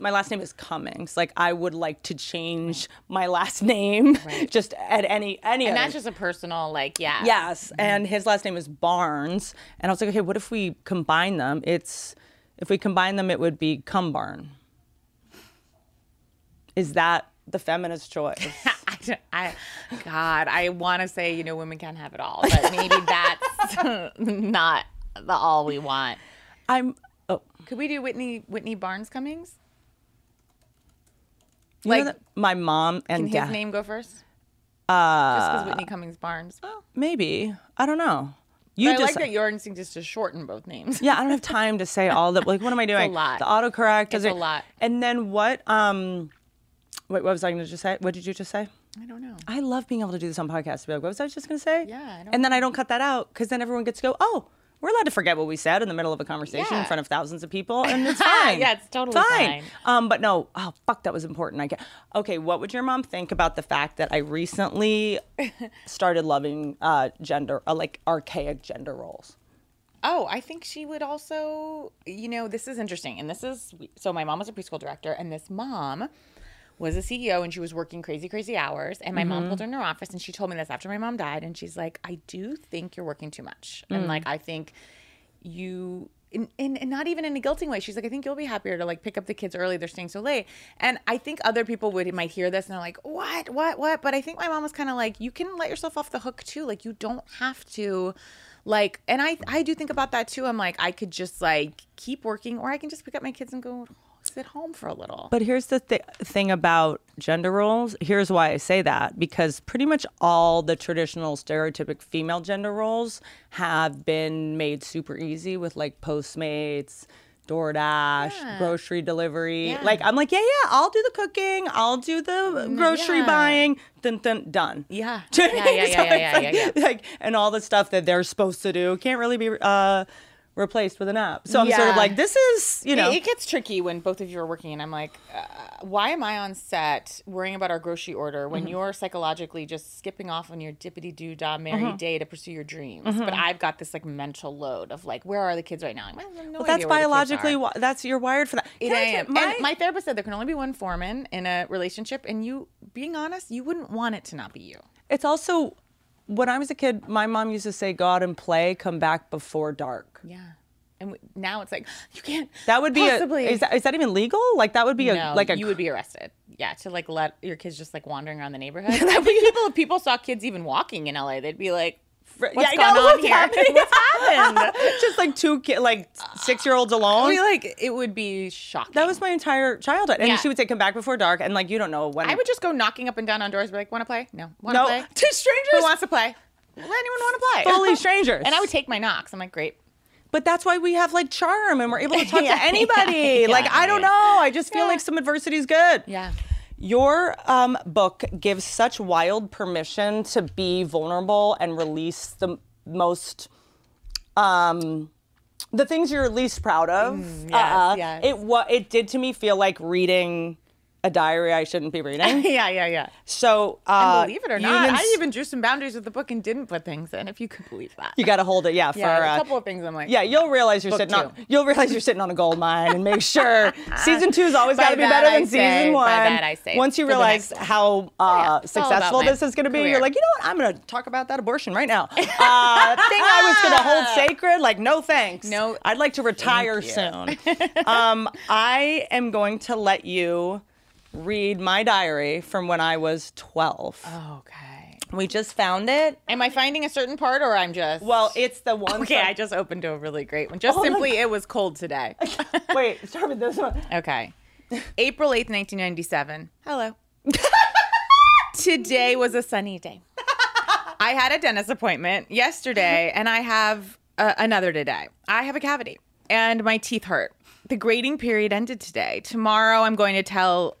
My last name is Cummings. Like, I would like to change my last name just at any. And that's just a personal, like, yeah. Yes. Mm-hmm. And his last name is Barnes. And I was like, okay, what if we combine them? It would be Cumbarn. Is that the feminist choice? I want to say, you know, women can't have it all. But maybe that's not... the all we want. Could we do Whitney Barnes Cummings? You like that, my mom and can dad. His name go first? Just because Whitney Cummings Barnes. Oh. Maybe, I don't know. I like that your instinct is to shorten both names. Yeah, I don't have time to say all that. Like, what am I doing? It's a lot. The autocorrect is a lot. And then what? Wait, what was I going to just say? What did you just say? I don't know. I love being able to do this on podcasts. To be like, what was I just going to say? Yeah, I don't cut that out, because then everyone gets to go, oh. We're allowed to forget what we said in the middle of a conversation in front of thousands of people, and it's fine. Yeah, it's totally fine. But no, oh, fuck, that was important. Okay, what would your mom think about the fact that I recently started loving archaic gender roles? Oh, I think she would also, you know, this is interesting. And this is, so my mom was a preschool director, and this mom was a CEO, and she was working crazy, crazy hours. And my mom pulled her in her office, and she told me this after my mom died. And she's like, I do think you're working too much. And like, I think you, and not even in a guilting way. She's like, I think you'll be happier to like pick up the kids early. They're staying so late. And I think other people might hear this and they're like, what? But I think my mom was kind of like, you can let yourself off the hook too. Like, you don't have to. Like, and I do think about that too. I'm like, I could just like keep working, or I can just pick up my kids and go sit home for a little. But here's the thing about gender roles. Here's why I say that, because pretty much all the traditional stereotypic female gender roles have been made super easy with like Postmates, DoorDash, grocery delivery. Yeah. Like, I'm like, yeah, I'll do the cooking. I'll do the grocery buying. Dun, dun, done. Yeah. Like, and all the stuff that they're supposed to do can't really be replaced with an app. So I'm sort of like, this is, you know. It gets tricky when both of you are working, and I'm like, why am I on set worrying about our grocery order when you're psychologically just skipping off on your dippity-doo-dah merry day to pursue your dreams? But I've got this like mental load of like, where are the kids right now? I'm like, I have no idea. That's biologically, you're wired for that. My therapist said there can only be one foreman in a relationship, and you, being honest, you wouldn't want it to not be you. It's also, when I was a kid, my mom used to say, go out and play, come back before dark. Yeah. And now it's like, you can't That would be possibly. Is that even legal? Like, that would be you would be arrested. Yeah, to like let your kids just like wandering around the neighborhood. If people saw kids even walking in LA, they'd be like, what's going on here? What's happened? Just like like 6-year-olds alone. I mean, like, it would be shocking. That was my entire childhood. And she would say, come back before dark. And like, you don't know when. I would just go knocking up and down on doors and be like, want to play? No. Want to play? To strangers? Who wants to play? Will anyone want to play? Fully strangers. And I would take my knocks. I'm like, great. But that's why we have like charm and we're able to talk to anybody. Like, I don't know. I just feel like some adversity is good. Yeah. Your book gives such wild permission to be vulnerable and release the most, the things you're least proud of. It did to me feel like reading a diary I shouldn't be reading. So, and believe it or not, I even drew some boundaries with the book and didn't put things in. If you could believe that, you got to hold it. For a couple of things, I'm like, you'll realize you're sitting on. You'll realize you're sitting on a gold mine, and make sure season 2's always got to be better than season 1. By that I say. Once you realize how successful this is going to be, you're like, you know what? I'm going to talk about that abortion right now. Thing I was going to hold sacred, like no thanks. No, I'd like to retire soon. I am going to let you read my diary from when I was 12. Okay. We just found it. Am I finding a certain part, or I'm just? Well, it's the one. Okay, I just opened to a really great one. Just simply, it was cold today. Wait, start with this one. Okay. April 8th, 1997. Hello. Today was a sunny day. I had a dentist appointment yesterday, and I have another today. I have a cavity, and my teeth hurt. The grading period ended today. Tomorrow, I'm going to tell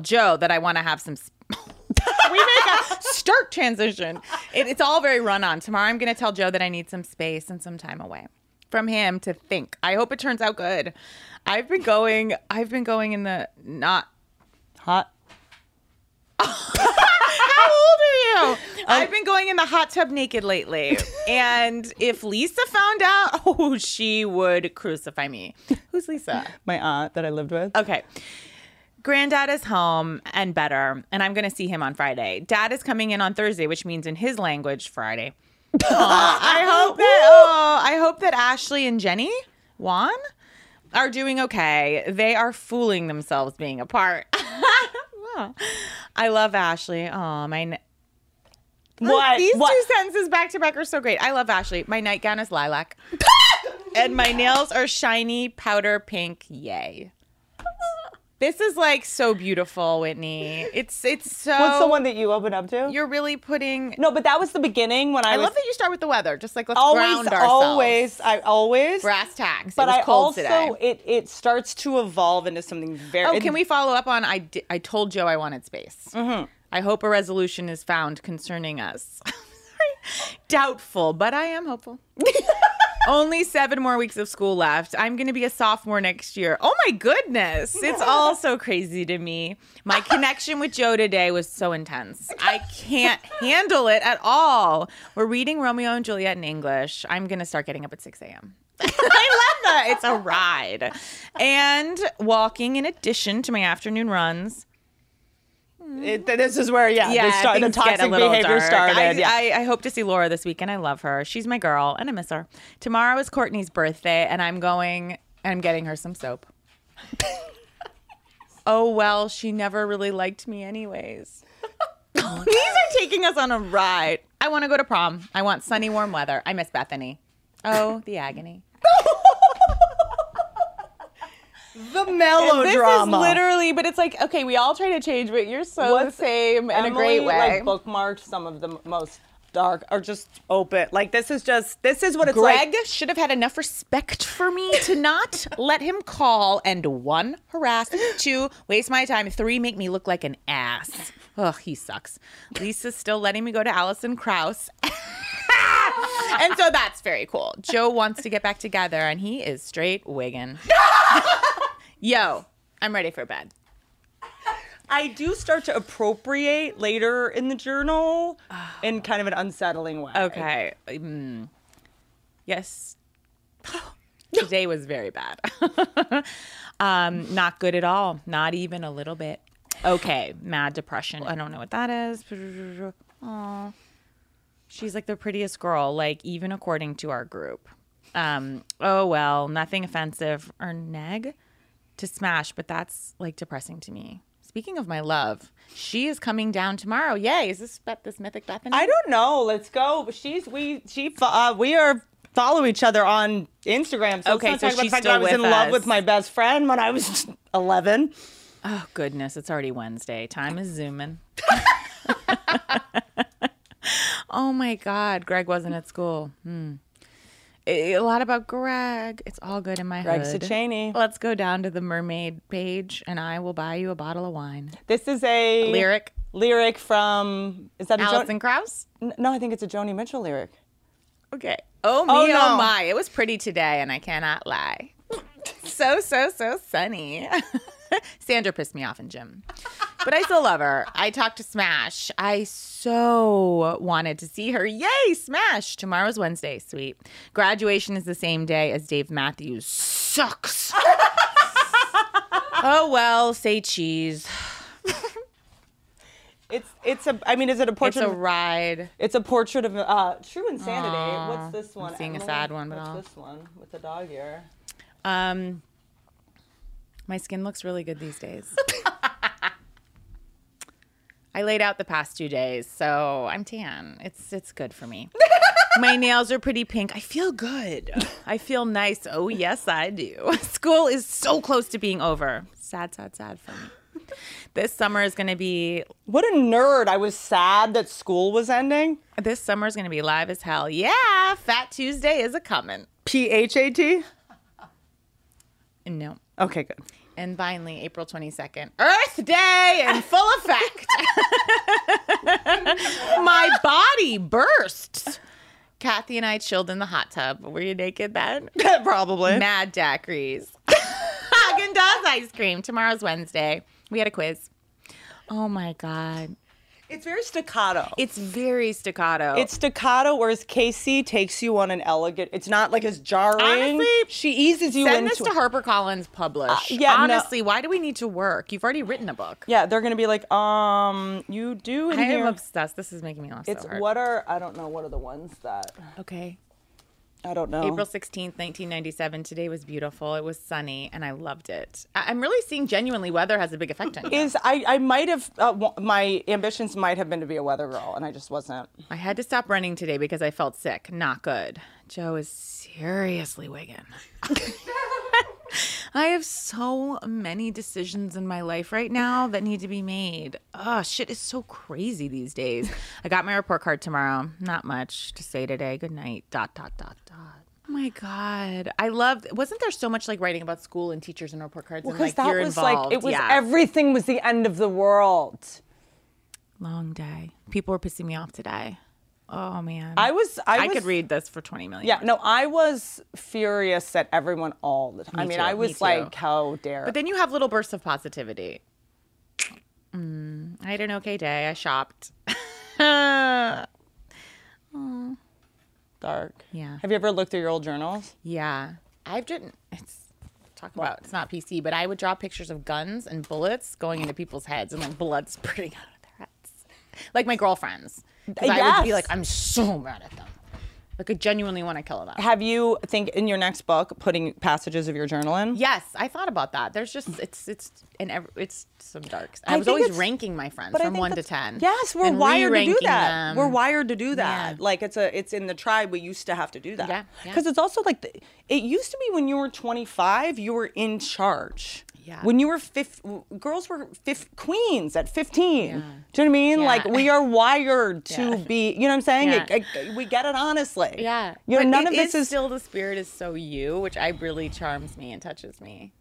Joe that I want to have some. We make a stark transition. It's all very run on. Tomorrow, I'm going to tell Joe that I need some space and some time away from him to think. I hope it turns out good. I've been going in the not hot. How old are you? I've been going in the hot tub naked lately. And if Lisa found out, she would crucify me. Who's Lisa? My aunt that I lived with. Okay. Granddad is home and better, and I'm going to see him on Friday. Dad is coming in on Thursday, which means in his language, Friday. I hope that Ashley and Jenny, Juan, are doing okay. They are fooling themselves being apart. I love Ashley. Oh, my. What? These two sentences back to back are so great. I love Ashley. My nightgown is lilac. And my nails are shiny powder pink. Yay. This is like so beautiful, Whitney. It's so. What's the one that you open up to? You're really putting. No, but that was the beginning when I love that you start with the weather. Just like let's ground ourselves. Always brass tacks. But it starts to evolve into something very. Oh, can we follow up on I told Joe I wanted space. Mm-hmm. I hope a resolution is found concerning us. Sorry, doubtful, but I am hopeful. Only 7 more weeks of school left. I'm going to be a sophomore next year. Oh, my goodness. It's all so crazy to me. My connection with Joe today was so intense. I can't handle it at all. We're reading Romeo and Juliet in English. I'm going to start getting up at 6 a.m. I love that. It's a ride. And walking in addition to my afternoon runs. This is where, the toxic behavior started. I hope to see Laura this weekend. I love her. She's my girl, and I miss her. Tomorrow is Courtney's birthday, and I'm getting her some soap. Oh, well, she never really liked me anyways. These are taking us on a ride. I want to go to prom. I want sunny, warm weather. I miss Bethany. Oh, the agony. The melodrama. And this is literally, but it's like, okay, we all try to change, but you're so the same in a great way. Like, bookmarked some of the most dark or just open. Like, this is what it's like. Greg should have had enough respect for me to not let him call and one, harass, two, waste my time, three, make me look like an ass. Ugh, he sucks. Lisa's still letting me go to Alison Krauss. And so that's very cool. Joe wants to get back together, and he is straight wiggin'. Yo, I'm ready for bed. I do start to appropriate later in the journal in kind of an unsettling way. Okay. Yes. Today was very bad. Not good at all. Not even a little bit. Okay. Mad depression. I don't know what that is. Aww. She's like the prettiest girl, like even according to our group. Oh, well, nothing offensive or neg to smash, but that's like depressing to me. Speaking of my love, she is coming down tomorrow. Yay. Is this this mythic Bethany? I don't know. Let's go. We follow each other on Instagram. So okay, so she's still with us. I was in love with my best friend when I was 11. Oh, goodness. It's already Wednesday. Time is zooming. Oh my God, Greg wasn't at school. A lot about Greg. It's all good in my hood. Greg Sacchini. Let's go down to the mermaid page, and I will buy you a bottle of wine. This is a lyric from is that Alison Krauss? No, I think it's a Joni Mitchell lyric. Okay. Oh me, oh my! It was pretty today, and I cannot lie. so sunny. Sandra pissed me off in gym. But I still love her. I talked to Smash. I so wanted to see her. Yay, Smash. Tomorrow's Wednesday. Sweet. Graduation is the same day as Dave Matthews. Sucks. Oh, well, say cheese. Is it a portrait? It's a ride. It's a portrait of true insanity. Aww, what's this one? I'm seeing a sad one. What's this one with the dog ear? My skin looks really good these days. I laid out the past 2 days, so I'm tan. It's good for me. My nails are pretty pink. I feel good. I feel nice. Oh, yes, I do. School is so close to being over. Sad, sad, sad for me. This summer is going to be... What a nerd. I was sad that school was ending. This summer is going to be live as hell. Yeah, Fat Tuesday is a-coming. P-H-A-T? No. Okay, good. And finally, April 22nd, Earth Day in full effect. My body bursts. Kathy and I chilled in the hot tub. Were you naked then? Probably. Mad daiquiris. Haagen-Dazs ice cream. Tomorrow's Wednesday. We had a quiz. Oh, my God. It's very staccato. It's staccato, whereas Casey takes you on an elegant... It's not like as jarring. Honestly, she eases you into... Send this to HarperCollins Publish. Honestly, no. Why do we need to work? You've already written a book. Yeah, they're going to be like, you do in here. I am obsessed. This is making me laugh so hard. What are the ones that... Okay. I don't know. April 16th, 1997. Today was beautiful. It was sunny, and I loved it. I'm really seeing genuinely weather has a big effect on you. I might have, my ambitions might have been to be a weather girl, and I just wasn't. I had to stop running today because I felt sick. Not good. Joe is seriously wiggin'. I have so many decisions in my life right now that need to be made. Oh, shit is so crazy these days. I got my report card tomorrow. Not much to say today. Good night. ... Oh my God. I loved, wasn't there so much like writing about school and teachers and report cards? Well, and like that you're was involved. Like, it was everything was the end of the world. Long day. People were pissing me off today. Oh, man. I could read this for 20 million. Yeah, no, I was furious at everyone all the time. I was like, how dare. But then you have little bursts of positivity. I had an okay day. I shopped. Dark. Yeah. Have you ever looked through your old journals? Yeah. It's not PC, but I would draw pictures of guns and bullets going into people's heads and like blood spurting out of their heads. Like my girlfriends. Yes. I would be like, I'm so mad at them. Like, I genuinely want to kill it off. Have you think in your next book putting passages of your journal in? Yes, I thought about that. There's just it's some darks. I was always ranking my friends from 1 to 10. Yes, we're wired to do that. We're wired to do that. Yeah. Like it's in the tribe. We used to have to do that. Yeah, because it's also like it used to be when you were 25, you were in charge. Yeah. When you were girls were queens at 15. Yeah. Do you know what I mean? Yeah. Like we are wired to be, you know what I'm saying? Yeah. We get it honestly. Yeah. You know, but none of this is still the spirit is so you, which I really charms me and touches me.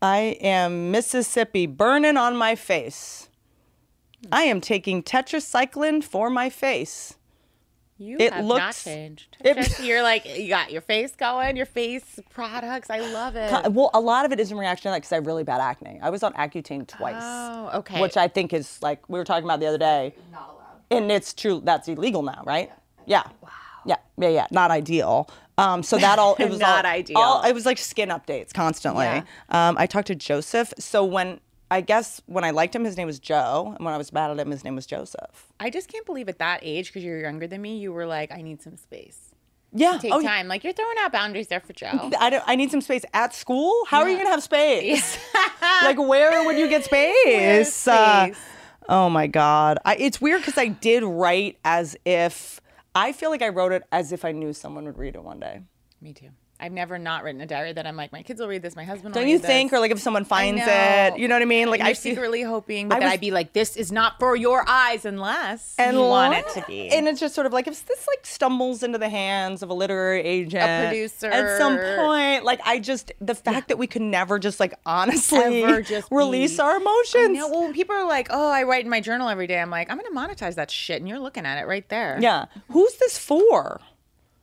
I am Mississippi burning on my face. I am taking tetracycline for my face. It looks not changed. You're like, you got your face going, your face products. I love it. Well, a lot of it is in reaction to that because I have really bad acne. I was on Accutane twice. Oh, okay. Which I think is like, we were talking about the other day. Not allowed. And it's true, that's illegal now, right? Yeah. Wow. Yeah. Not ideal. So that all, it was not ideal. It was like skin updates constantly. Yeah. I talked to Joseph. So when I liked him, his name was Joe. And when I was mad at him, his name was Joseph. I just can't believe at that age, because you're younger than me, you were like, I need some space. Yeah. Take time. Yeah. Like, you're throwing out boundaries there for Joe. I need some space at school? How are you going to have space? Yeah. Like, where would you get space? Where's space? Oh, my God. It's weird because I did write as if, I feel like I wrote it as if I knew someone would read it one day. Me too. I've never not written a diary that I'm like, my kids will read this, my husband will read this. Don't you think? Or like if someone finds it, you know what I mean? Like, I'm secretly hoping that I'd be like, this is not for your eyes unless you want it to be. And it's just sort of like, if this like stumbles into the hands of a literary agent, a producer, at some point, like I just, the fact that we could never just like honestly just release our emotions. You know, well, people are like, oh, I write in my journal every day. I'm like, I'm going to monetize that shit. And you're looking at it right there. Yeah. Who's this for?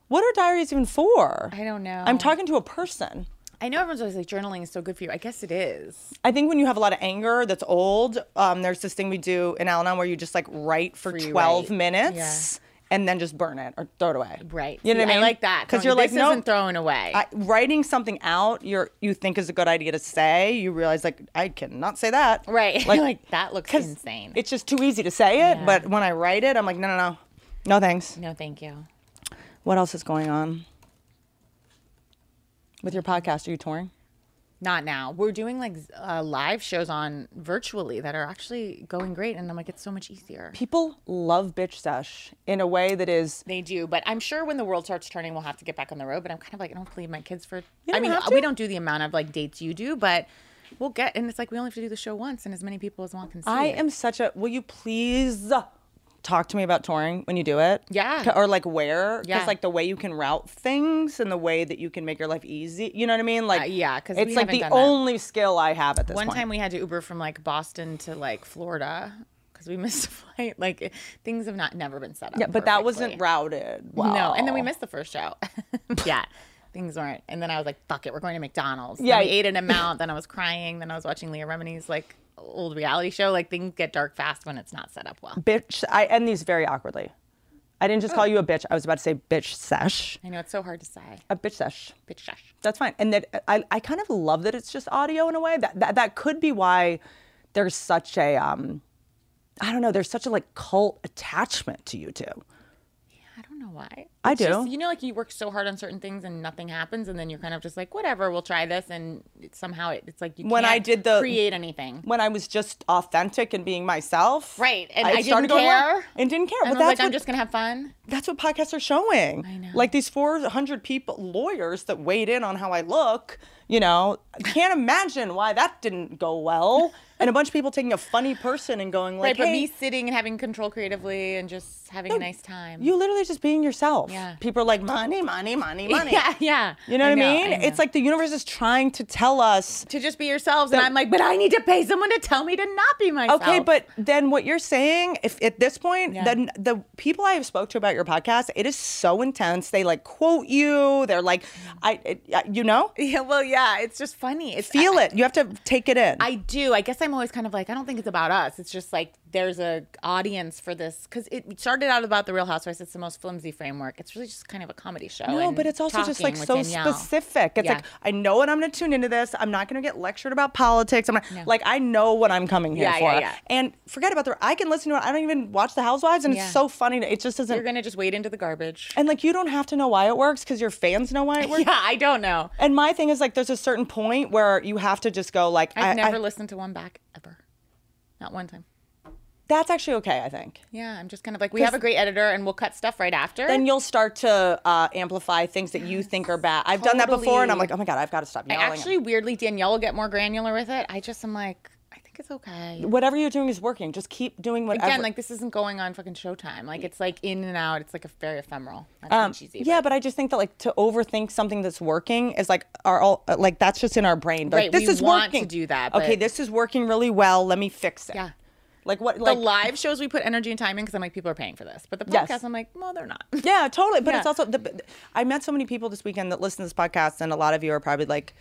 What are diaries even for? I don't know. I'm talking to a person. I know everyone's always like, journaling is so good for you. I guess it is. I think when you have a lot of anger that's old, there's this thing we do in Al-Anon where you just like write for 12 minutes and then just burn it or throw it away. Right. You know what I mean? I like that. Because you're like, no, isn't throwing away. Writing something out you think is a good idea to say, you realize like, I cannot say that. Right. Like, like that looks insane. It's just too easy to say it. Yeah. But when I write it, I'm like, no, no, no. No thanks. No, thank you. What else is going on with your podcast? Are you touring? Not now. We're doing like live shows on virtually that are actually going great. And I'm like, it's so much easier. People love Bitch Sesh in a way that is. They do. But I'm sure when the world starts turning, we'll have to get back on the road. But I'm kind of like, I don't have to leave my kids for. I mean, we don't do the amount of like dates you do, but we'll get. And it's like, we only have to do the show once and as many people as want can see it. Am such a. Will you please talk to me about touring when you do it? Yeah. Or like where? Because like the way you can route things and the way that you can make your life easy. You know what I mean? Like yeah, because it's like the only skill I have at this point. One time we had to Uber from like Boston to like Florida because we missed a flight. Like things have never been set up. Yeah, but perfectly. That wasn't routed. Wow. No, and then we missed the first show. Yeah. Things weren't. And then I was like, fuck it, we're going to McDonald's. Yeah. Then we ate an amount. Then I was crying. Then I was watching Leah Remini's like old reality show. Like things get dark fast when it's not set up well. Bitch, I end these very awkwardly. I didn't just call you a bitch. I was about to say bitch sesh. I know, it's so hard to say. A bitch sesh. Bitch sesh. That's fine. And that I kind of love that it's just audio in a way. That could be why there's such a I don't know, there's such a like cult attachment to you two. I don't know why. I do. Just, you know, like you work so hard on certain things and nothing happens, and then you're kind of just like, whatever, we'll try this, and somehow it's like you can't create anything. When I was just authentic and being myself, right? And I didn't care and didn't care. But that's like, I'm just gonna have fun. That's what podcasts are showing. I know. Like these 400 people, lawyers that weighed in on how I look. You know, I can't imagine why that didn't go well. And a bunch of people taking a funny person and going like, right, but me sitting and having control creatively and just having a nice time. You literally just being yourself. Yeah. People are like, money, money, money, money. Yeah. You know what I mean? It's like the universe is trying to tell us to just be yourselves. And I'm like, but I need to pay someone to tell me to not be myself. Okay, but then what you're saying, if at this point, then the people I have spoke to about your podcast, it is so intense. They like quote you. They're like, you know? Yeah, well, yeah. Yeah, it's just funny. Feel it. You have to take it in. I do. I guess I'm always kind of like, I don't think it's about us. It's just like there's a audience for this, because it started out about the Real Housewives. It's the most flimsy framework. It's really just kind of a comedy show. No, but it's also just like so specific. It's like, I know what I'm going to tune into this. I'm not going to get lectured about politics. I'm not, like, I know what I'm coming here for. And forget about the, I can listen to it. I don't even watch the Housewives, and it's so funny. It just doesn't. You're going to just wade into the garbage. And like, you don't have to know why it works because your fans know why it works. I don't know. And my thing is like, there's a certain point where you have to just go like, I've never listened to one back ever. Not one time. That's actually okay, I think. Yeah, I'm just kind of like, we have a great editor and we'll cut stuff right after. Then you'll start to amplify things that you think are bad. I've done that before, and I'm like, oh my God, I've got to stop yelling. I actually, weirdly, Danielle will get more granular with it. I just am like, I think it's okay. Whatever you're doing is working. Just keep doing whatever. Again, like, this isn't going on fucking Showtime. Like, it's like in and out. It's like a very ephemeral. That's not cheesy. Yeah, but I just think that like to overthink something that's working is like, like that's just in our brain. But, right, like, this is working. We want to do that. But... okay, this is working really well. Let me fix it. Yeah. Like what? Like, the live shows we put energy and time in because I'm like, people are paying for this. But the podcast, I'm like, well, they're not. Yeah, totally. But it's also, I met so many people this weekend that listen to this podcast, and a lot of you are probably like,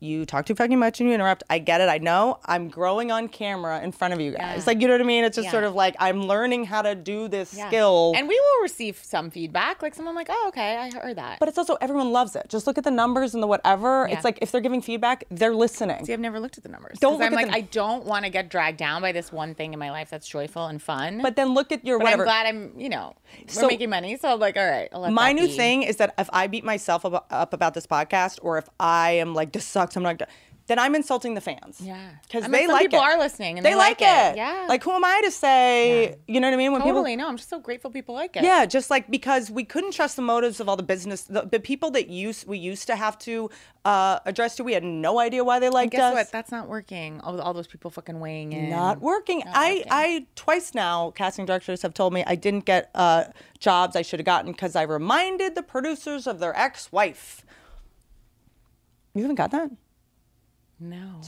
you talk too fucking much and you interrupt. I get it. I know. I'm growing on camera in front of you guys. Like, you know what I mean? It's just sort of like, I'm learning how to do this skill. And we will receive some feedback. Like, someone like, oh, okay, I heard that. But it's also, everyone loves it. Just look at the numbers and the whatever. It's like, if they're giving feedback, they're listening. See, I've never looked at the numbers. Don't look at them. I don't want to get dragged down by this one thing in my life that's joyful and fun. But then look at your whatever. I'm glad I'm, you know, we're making money. So I'm like, all right, I'll let my new thing is that if I beat myself up about this podcast, or if I'm like, this sucks, I'm not gonna, then I'm insulting the fans. Yeah. Because they like it. People are listening and they like it. Yeah. Like, who am I to say, you know what I mean? When totally, people, no, I'm just so grateful people like it. Yeah, just like, because we couldn't trust the motives of all the business, the people that we used to have to address to, we had no idea why they liked us. And guess what? That's not working. All those people fucking weighing in. Not working. I twice now, casting directors have told me I didn't get jobs I should have gotten because I reminded the producers of their ex-wife. You haven't got that? No.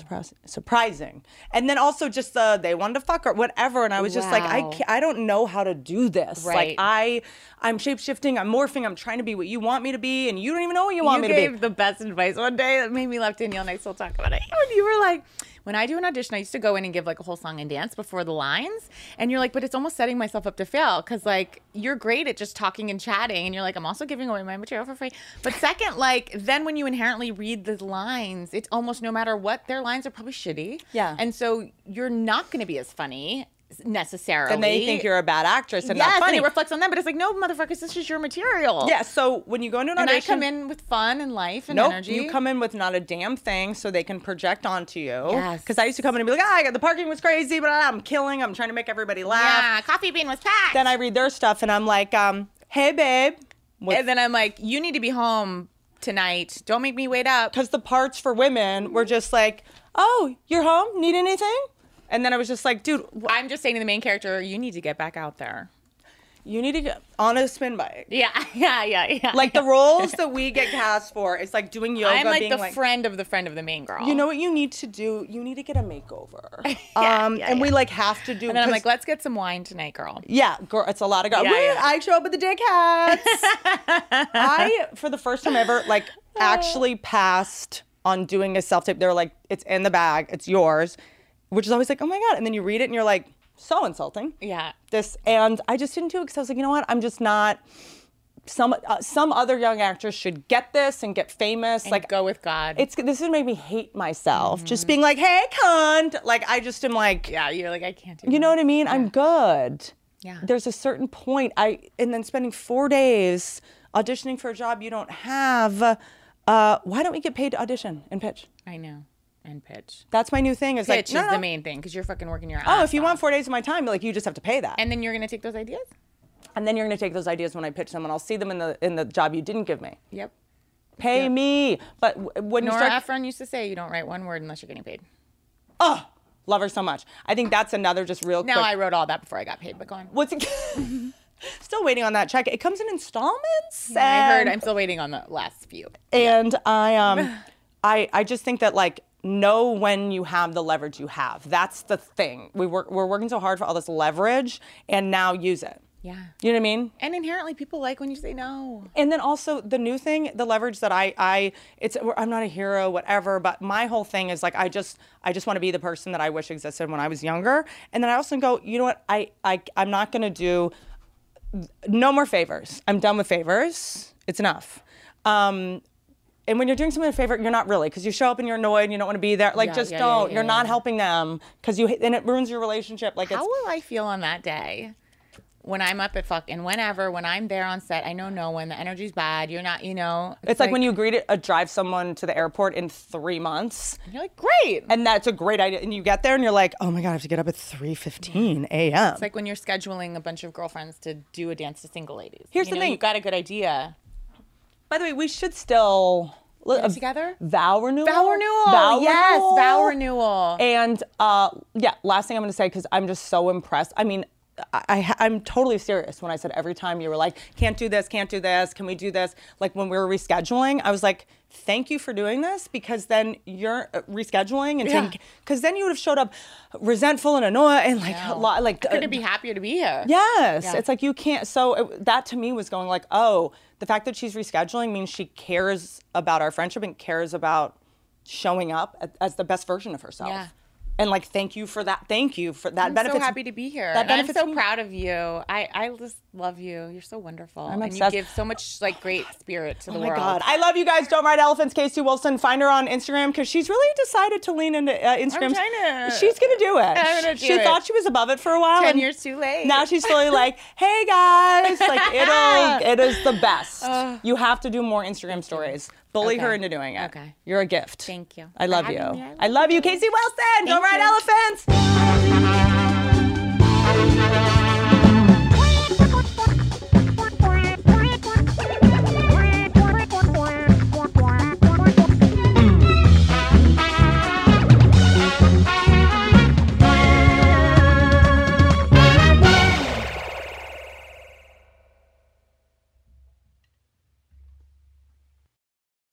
Surprising. And then also just they wanted to fuck or whatever. And I was just like, I don't know how to do this. Right. Like, I'm shape-shifting, I'm morphing, I'm trying to be what you want me to be, and you don't even know what you want me to be. You gave the best advice one day that made me laugh. Danielle and I still talk about it. When you were like, when I do an audition, I used to go in and give like a whole song and dance before the lines. And you're like, but it's almost setting myself up to fail. Cause like, you're great at just talking and chatting. And you're like, I'm also giving away my material for free. But second, like, then when you inherently read the lines, it's almost no matter what, their lines are probably shitty. Yeah. And so you're not gonna be as funny necessarily. And they think you're a bad actress and not funny. And it reflects on them. But it's like, no, motherfuckers, this is your material. Yeah, so when you go into an audition... And I come in with fun and life and energy. You come in with not a damn thing so they can project onto you. Yes. Because I used to come in and be like, the parking was crazy, but I'm killing. I'm trying to make everybody laugh. Yeah, Coffee Bean was packed. Then I read their stuff and I'm like, hey, babe. And then I'm like, you need to be home tonight. Don't make me wait up. Because the parts for women were just like, oh, you're home? Need anything? And then I was just like, dude, I'm just saying to the main character, you need to get back out there. You need to get on a spin bike. Yeah. Like the roles that we get cast for, it's like doing yoga. I'm like being the friend of the main girl. You know what you need to do? You need to get a makeover. And we like have to do. And then I'm like, let's get some wine tonight, girl. Yeah, girl, it's a lot of girl. I show up with the dick hats. I, for the first time ever, like actually passed on doing a self-tape. They were like, it's in the bag, it's yours. Which is always like, oh my God. And then you read it and you're like, so insulting. Yeah. This, and I just didn't do it because I was like, you know what? I'm just not, some other young actress should get this and get famous. And like, go with God. This has made me hate myself. Just being like, hey, cunt. Like, I just am like. Yeah, you're like, I can't do that. You know what I mean? Yeah. I'm good. Yeah. There's a certain point. And then spending 4 days auditioning for a job you don't have. Why don't we get paid to audition and pitch? I know. And pitch. That's my new thing. Pitch is the main thing because you're fucking working your ass off. Oh, if you want 4 days of my time, like you just have to pay that. And then you're gonna take those ideas. And then you're gonna take those ideas when I pitch them, and I'll see them in the job you didn't give me. Yep. Pay me. But when Nora Ephron used to say, you don't write one word unless you're getting paid. Oh, love her so much. I think that's another just real. Now I wrote all that before I got paid. But go on. What's it? Still waiting on that check. It comes in installments. Yeah, I heard. I'm still waiting on the last few. And I just think that like. Know when you have the leverage you have. That's the thing. We're working so hard for all this leverage and now use it. Yeah. You know what I mean? And inherently people like when you say no. And then also the new thing, the leverage that I'm not a hero, whatever, but my whole thing is like, I just want to be the person that I wish existed when I was younger. And then I also go, you know what? I'm not going to do no more favors. I'm done with favors. It's enough. And when you're doing someone a favor, you're not really, because you show up and you're annoyed and you don't want to be there. Like, just don't. You're not helping them, because and it ruins your relationship. Like, how will I feel on that day when I'm up at fucking whenever, when I'm there on set? I know no one. The energy's bad. You're not, you know. It's like when you agree to drive someone to the airport in 3 months. And you're like, great. And that's a great idea. And you get there and you're like, oh my God, I have to get up at 3:15 a.m. It's like when you're scheduling a bunch of girlfriends to do a dance to single ladies. Here's the thing. You've got a good idea. By the way, we should still together. Vow renewal. And last thing I'm going to say, because I'm just so impressed. I mean, I'm totally serious when I said every time you were like, can't do this, can we do this? Like when we were rescheduling, I was like, thank you for doing this, because then you're rescheduling and taking, because then you would have showed up resentful and annoyed and like a lot, like I couldn't be happier to be here. Yes, it's like you can't. So that to me was going like, oh, the fact that she's rescheduling means she cares about our friendship and cares about showing up as the best version of herself. Yeah. And like, thank you for that. Thank you for that. I'm so happy to be here. I'm so proud of you. I just love you. You're so wonderful. I'm obsessed. And you give so much like great spirit to the world. Oh my God. I love you guys. Don't Ride Elephants. Casey Wilson. Find her on Instagram, because she's really decided to lean into Instagram. She's going to do it. She thought she was above it for a while. 10 years too late. Now she's really like, hey guys, like it is the best. You have to do more Instagram stories. Bully her into doing it. Okay. You're a gift. Thank you. I love you. I love you. Casey Wilson. Don't Ride Elephants.